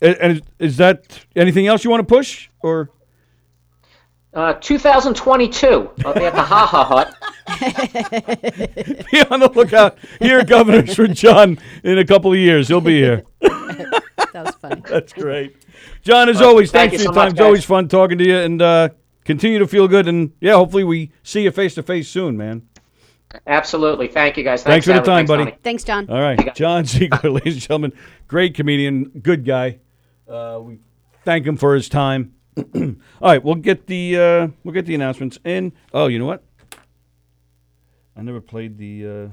And is that anything else you want to push or? 2022. I'll be at the Ha Ha Hut. Be on the lookout here, Governors, for John in a couple of years. He'll be here. That was funny. That's great. John, as always, thanks for your time. It's always fun talking to you, and continue to feel good. And, yeah, hopefully we see you face-to-face soon, man. Absolutely. Thank you, guys. Thanks for the time, buddy. Thanks, John. All right. John Ziegler, ladies and gentlemen, great comedian, good guy. We thank him for his time. All right, we'll get the announcements in. Oh, you know what? I never played the.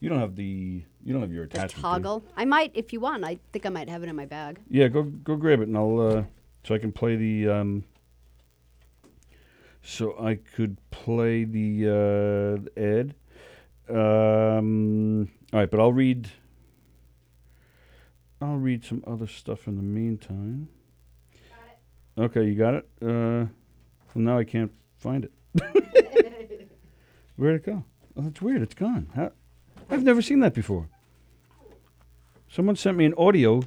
You don't have your attachment. The toggle. I might, if you want. I think I might have it in my bag. Yeah, go grab it, and I'll so I can play the. So I could play the ad. All right, but I'll read some other stuff in the meantime. Okay, you got it? Well, now I can't find it. Where'd it go? Oh, that's weird. It's gone. I've never seen that before. Someone sent me an audio,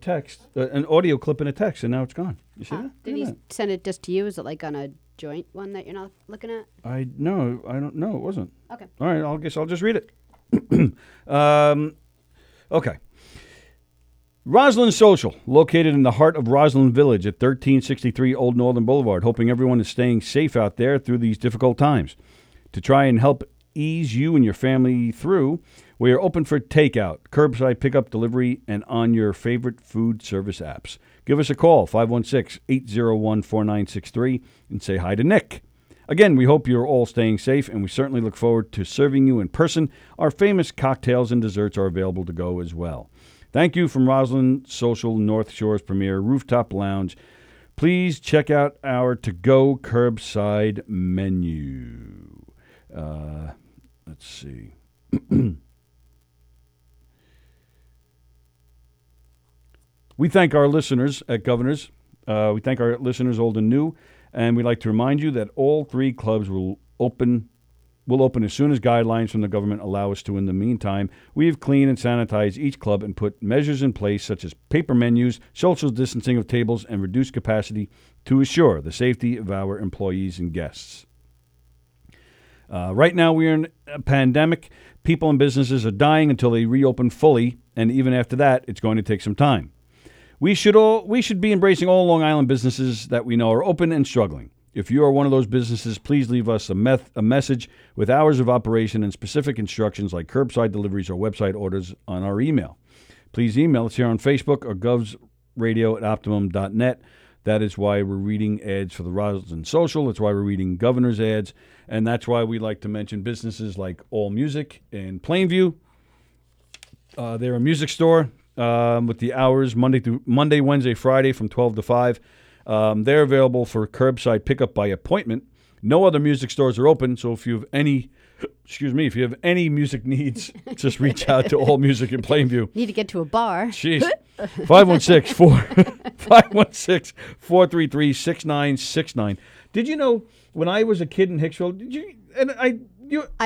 text, an audio clip and a text, and now it's gone. You see that? Did he send it just to you? Is it like on a joint one that you're not looking at? I don't know. It wasn't. Okay. All right, I guess I'll just read it. Okay. Roslyn Social, located in the heart of Roslyn Village at 1363 Old Northern Boulevard, hoping everyone is staying safe out there through these difficult times. To try and help ease you and your family through, we are open for takeout, curbside pickup, delivery, and on your favorite food service apps. Give us a call, 516-801-4963, and say hi to Nick. Again, we hope you're all staying safe, and we certainly look forward to serving you in person. Our famous cocktails and desserts are available to go as well. Thank you from Roslyn Social, North Shore's premier rooftop lounge. Please check out our to-go curbside menu. Let's see. We thank our listeners at Governors. We thank our listeners old and new. And we'd like to remind you that all three clubs will open as soon as guidelines from the government allow us to. In the meantime, we have cleaned and sanitized each club and put measures in place such as paper menus, social distancing of tables, and reduced capacity to assure the safety of our employees and guests. Right now, we are in a pandemic. People and businesses are dying until they reopen fully, and even after that, it's going to take some time. We should be embracing all Long Island businesses that we know are open and struggling. If you are one of those businesses, please leave us a message with hours of operation and specific instructions like curbside deliveries or website orders on our email. Please email us here on Facebook or govsradio@optimum.net. That is why we're reading ads for the Roslyn Social. That's why we're reading Governor's ads. And that's why we like to mention businesses like All Music in Plainview. They're a music store with the hours Monday, Wednesday, Friday from 12 to 5. They're available for curbside pickup by appointment. No other music stores are open, so if you have any music needs, just reach out to All Music in Plainview. Need to get to a bar. Jeez. 516-433-6969. Did you know when I was a kid in Hicksville, I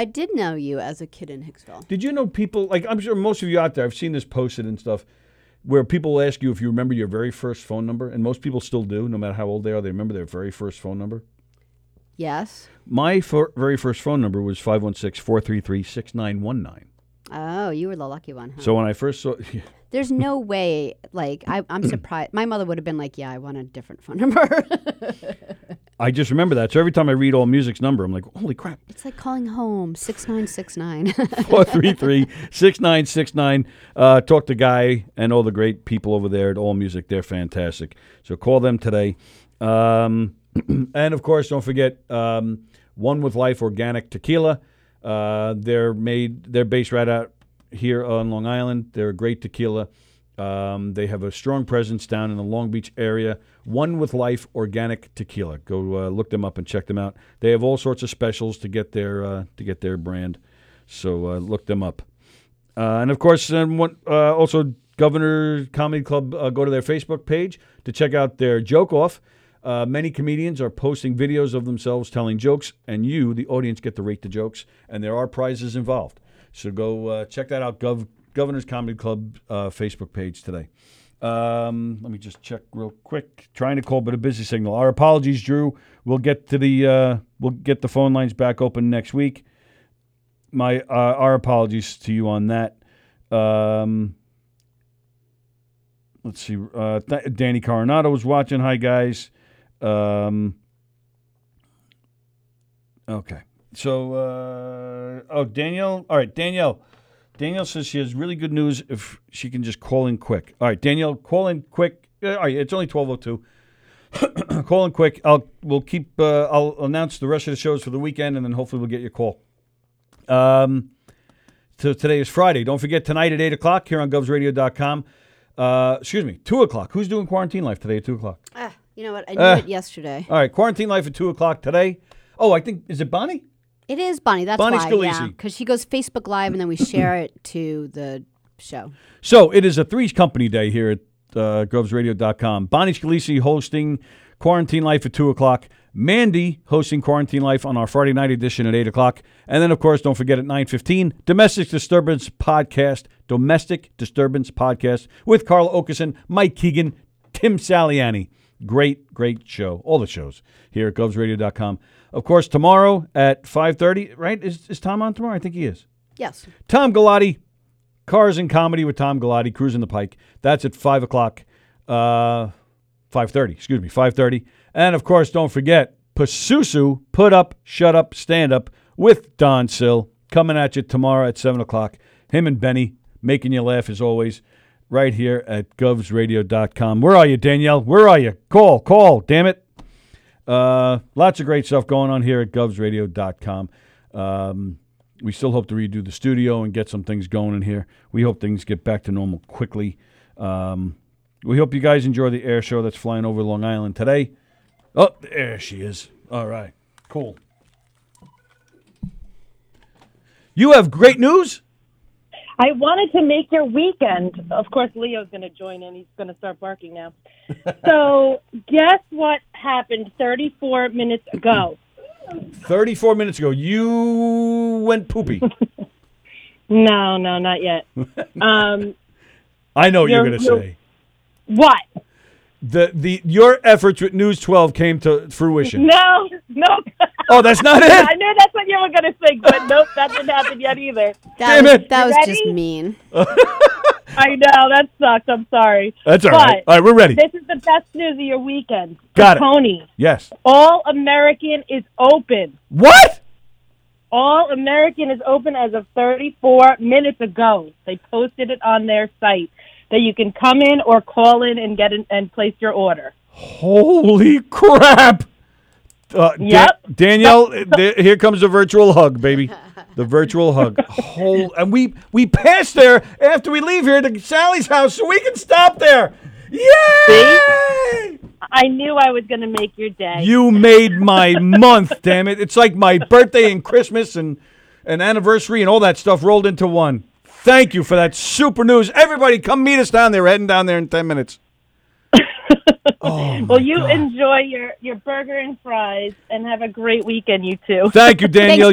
did know you as a kid in Hicksville. Did you know people, like I'm sure most of you out there, I've seen this posted and stuff, where people ask you if you remember your very first phone number, and most people still do, no matter how old they are, they remember their very first phone number. Yes. My very first phone number was 516-433-6919. Oh, you were the lucky one, huh? So when I first saw... Yeah. There's no way, like, I'm surprised. My mother would have been like, yeah, I want a different phone number. I just remember that. So every time I read All Music's number, I'm like, holy crap. It's like calling home, 6969. 433-6969. Talk to Guy and all the great people over there at All Music. They're fantastic. So call them today. And, of course, don't forget One With Life Organic Tequila. They're based right out here on Long Island. They're a great tequila. They have a strong presence down in the Long Beach area. One With Life Organic Tequila. Go look them up and check them out. They have all sorts of specials to get their brand. So look them up. And of course, also Governor's Comedy Club. Go to their Facebook page to check out their joke off. Many comedians are posting videos of themselves telling jokes, and you, the audience, get to rate the jokes, and there are prizes involved. So go check that out, Governor's Comedy Club Facebook page today. Let me just check real quick. Trying to call, but a busy signal. Our apologies, Drew. We'll get the phone lines back open next week. Our apologies to you on that. Let's see. Danny Coronado was watching. Hi, guys. Okay. So, Danielle. All right, Danielle. Danielle says she has really good news if she can just call in quick. All right, Danielle, call in quick. All right, it's only 12:02. Call in quick. I'll announce the rest of the shows for the weekend, and then hopefully we'll get your call. So today is Friday. Don't forget, tonight at 8 o'clock here on govsradio.com. 2 o'clock. Who's doing Quarantine Life today at 2 o'clock? You know what? I knew it yesterday. All right, Quarantine Life at 2 o'clock today. Oh, I think, is it Bonnie? It is Bonnie. That's Bonnie Scalise. Yeah, because she goes Facebook Live and then we share it to the show. So it is a Three's Company day here at govsradio.com. Bonnie Scalise hosting Quarantine Life at 2 o'clock. Mandy hosting Quarantine Life on our Friday night edition at 8 o'clock. And then, of course, don't forget at 9:15, Domestic Disturbance Podcast. Domestic Disturbance Podcast with Carla Okeson, Mike Keegan, Tim Saliani. Great, great show. All the shows here at govsradio.com. Of course, tomorrow at 5:30, right? Is Tom on tomorrow? I think he is. Yes. Tom Galati, Cars and Comedy with Tom Galati, Cruising the Pike. That's at 5 o'clock. 5:30. And, of course, don't forget, Pasusu, Put Up, Shut Up, Stand Up with Don Sill coming at you tomorrow at 7 o'clock. Him and Benny making you laugh, as always, right here at govsradio.com. Where are you, Danielle? Where are you? Call, damn it. Lots of great stuff going on here at govsradio.com. We still hope to redo the studio and get some things going in here. We hope things get back to normal quickly. We hope you guys enjoy the air show that's flying over Long Island today. Oh, there she is. All right. Cool. You have great news? I wanted to make your weekend. Of course, Leo's going to join in. He's going to start barking now. So guess what happened 34 minutes ago? 34 minutes ago, you went poopy. No, not yet. I know what you're going to say. What? Your efforts with News 12 came to fruition. No. Oh, that's not it? I knew that's what you were going to think, but nope, that didn't happen yet either. That was just mean. I know, that sucks. I'm sorry. That's all right. All right, we're ready. This is the best news of your weekend. Got it. Tony. Yes. All American is open. What? All American is open as of 34 minutes ago. They posted it on their site. That you can come in or call in and get in and place your order. Holy crap! Yep. Danielle, here comes the virtual hug, baby. The virtual hug. And we pass there after we leave here to Sally's house, so we can stop there. Yay! See? I knew I was going to make your day. You made my month, damn it! It's like my birthday and Christmas and anniversary and all that stuff rolled into one. Thank you for that super news. Everybody, come meet us down there. We're heading down there in 10 minutes. Oh, well, enjoy your burger and fries and have a great weekend, you two. Thank you, Danielle.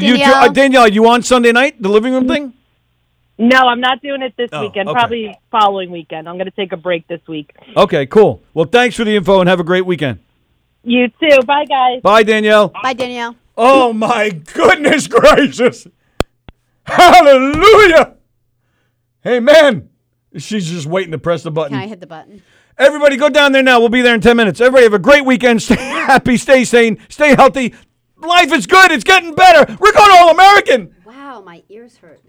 Danielle, are you on Sunday night, the living room thing? No, I'm not doing it this weekend. Okay. Probably following weekend. I'm going to take a break this week. Okay, cool. Well, thanks for the info and have a great weekend. You too. Bye, guys. Bye, Danielle. Bye, Danielle. Oh, my goodness gracious. Hallelujah. Hey, man, she's just waiting to press the button. Can I hit the button? Everybody go down there now. We'll be there in 10 minutes. Everybody have a great weekend. Stay happy. Stay sane. Stay healthy. Life is good. It's getting better. We're going All American. Wow, my ears hurt.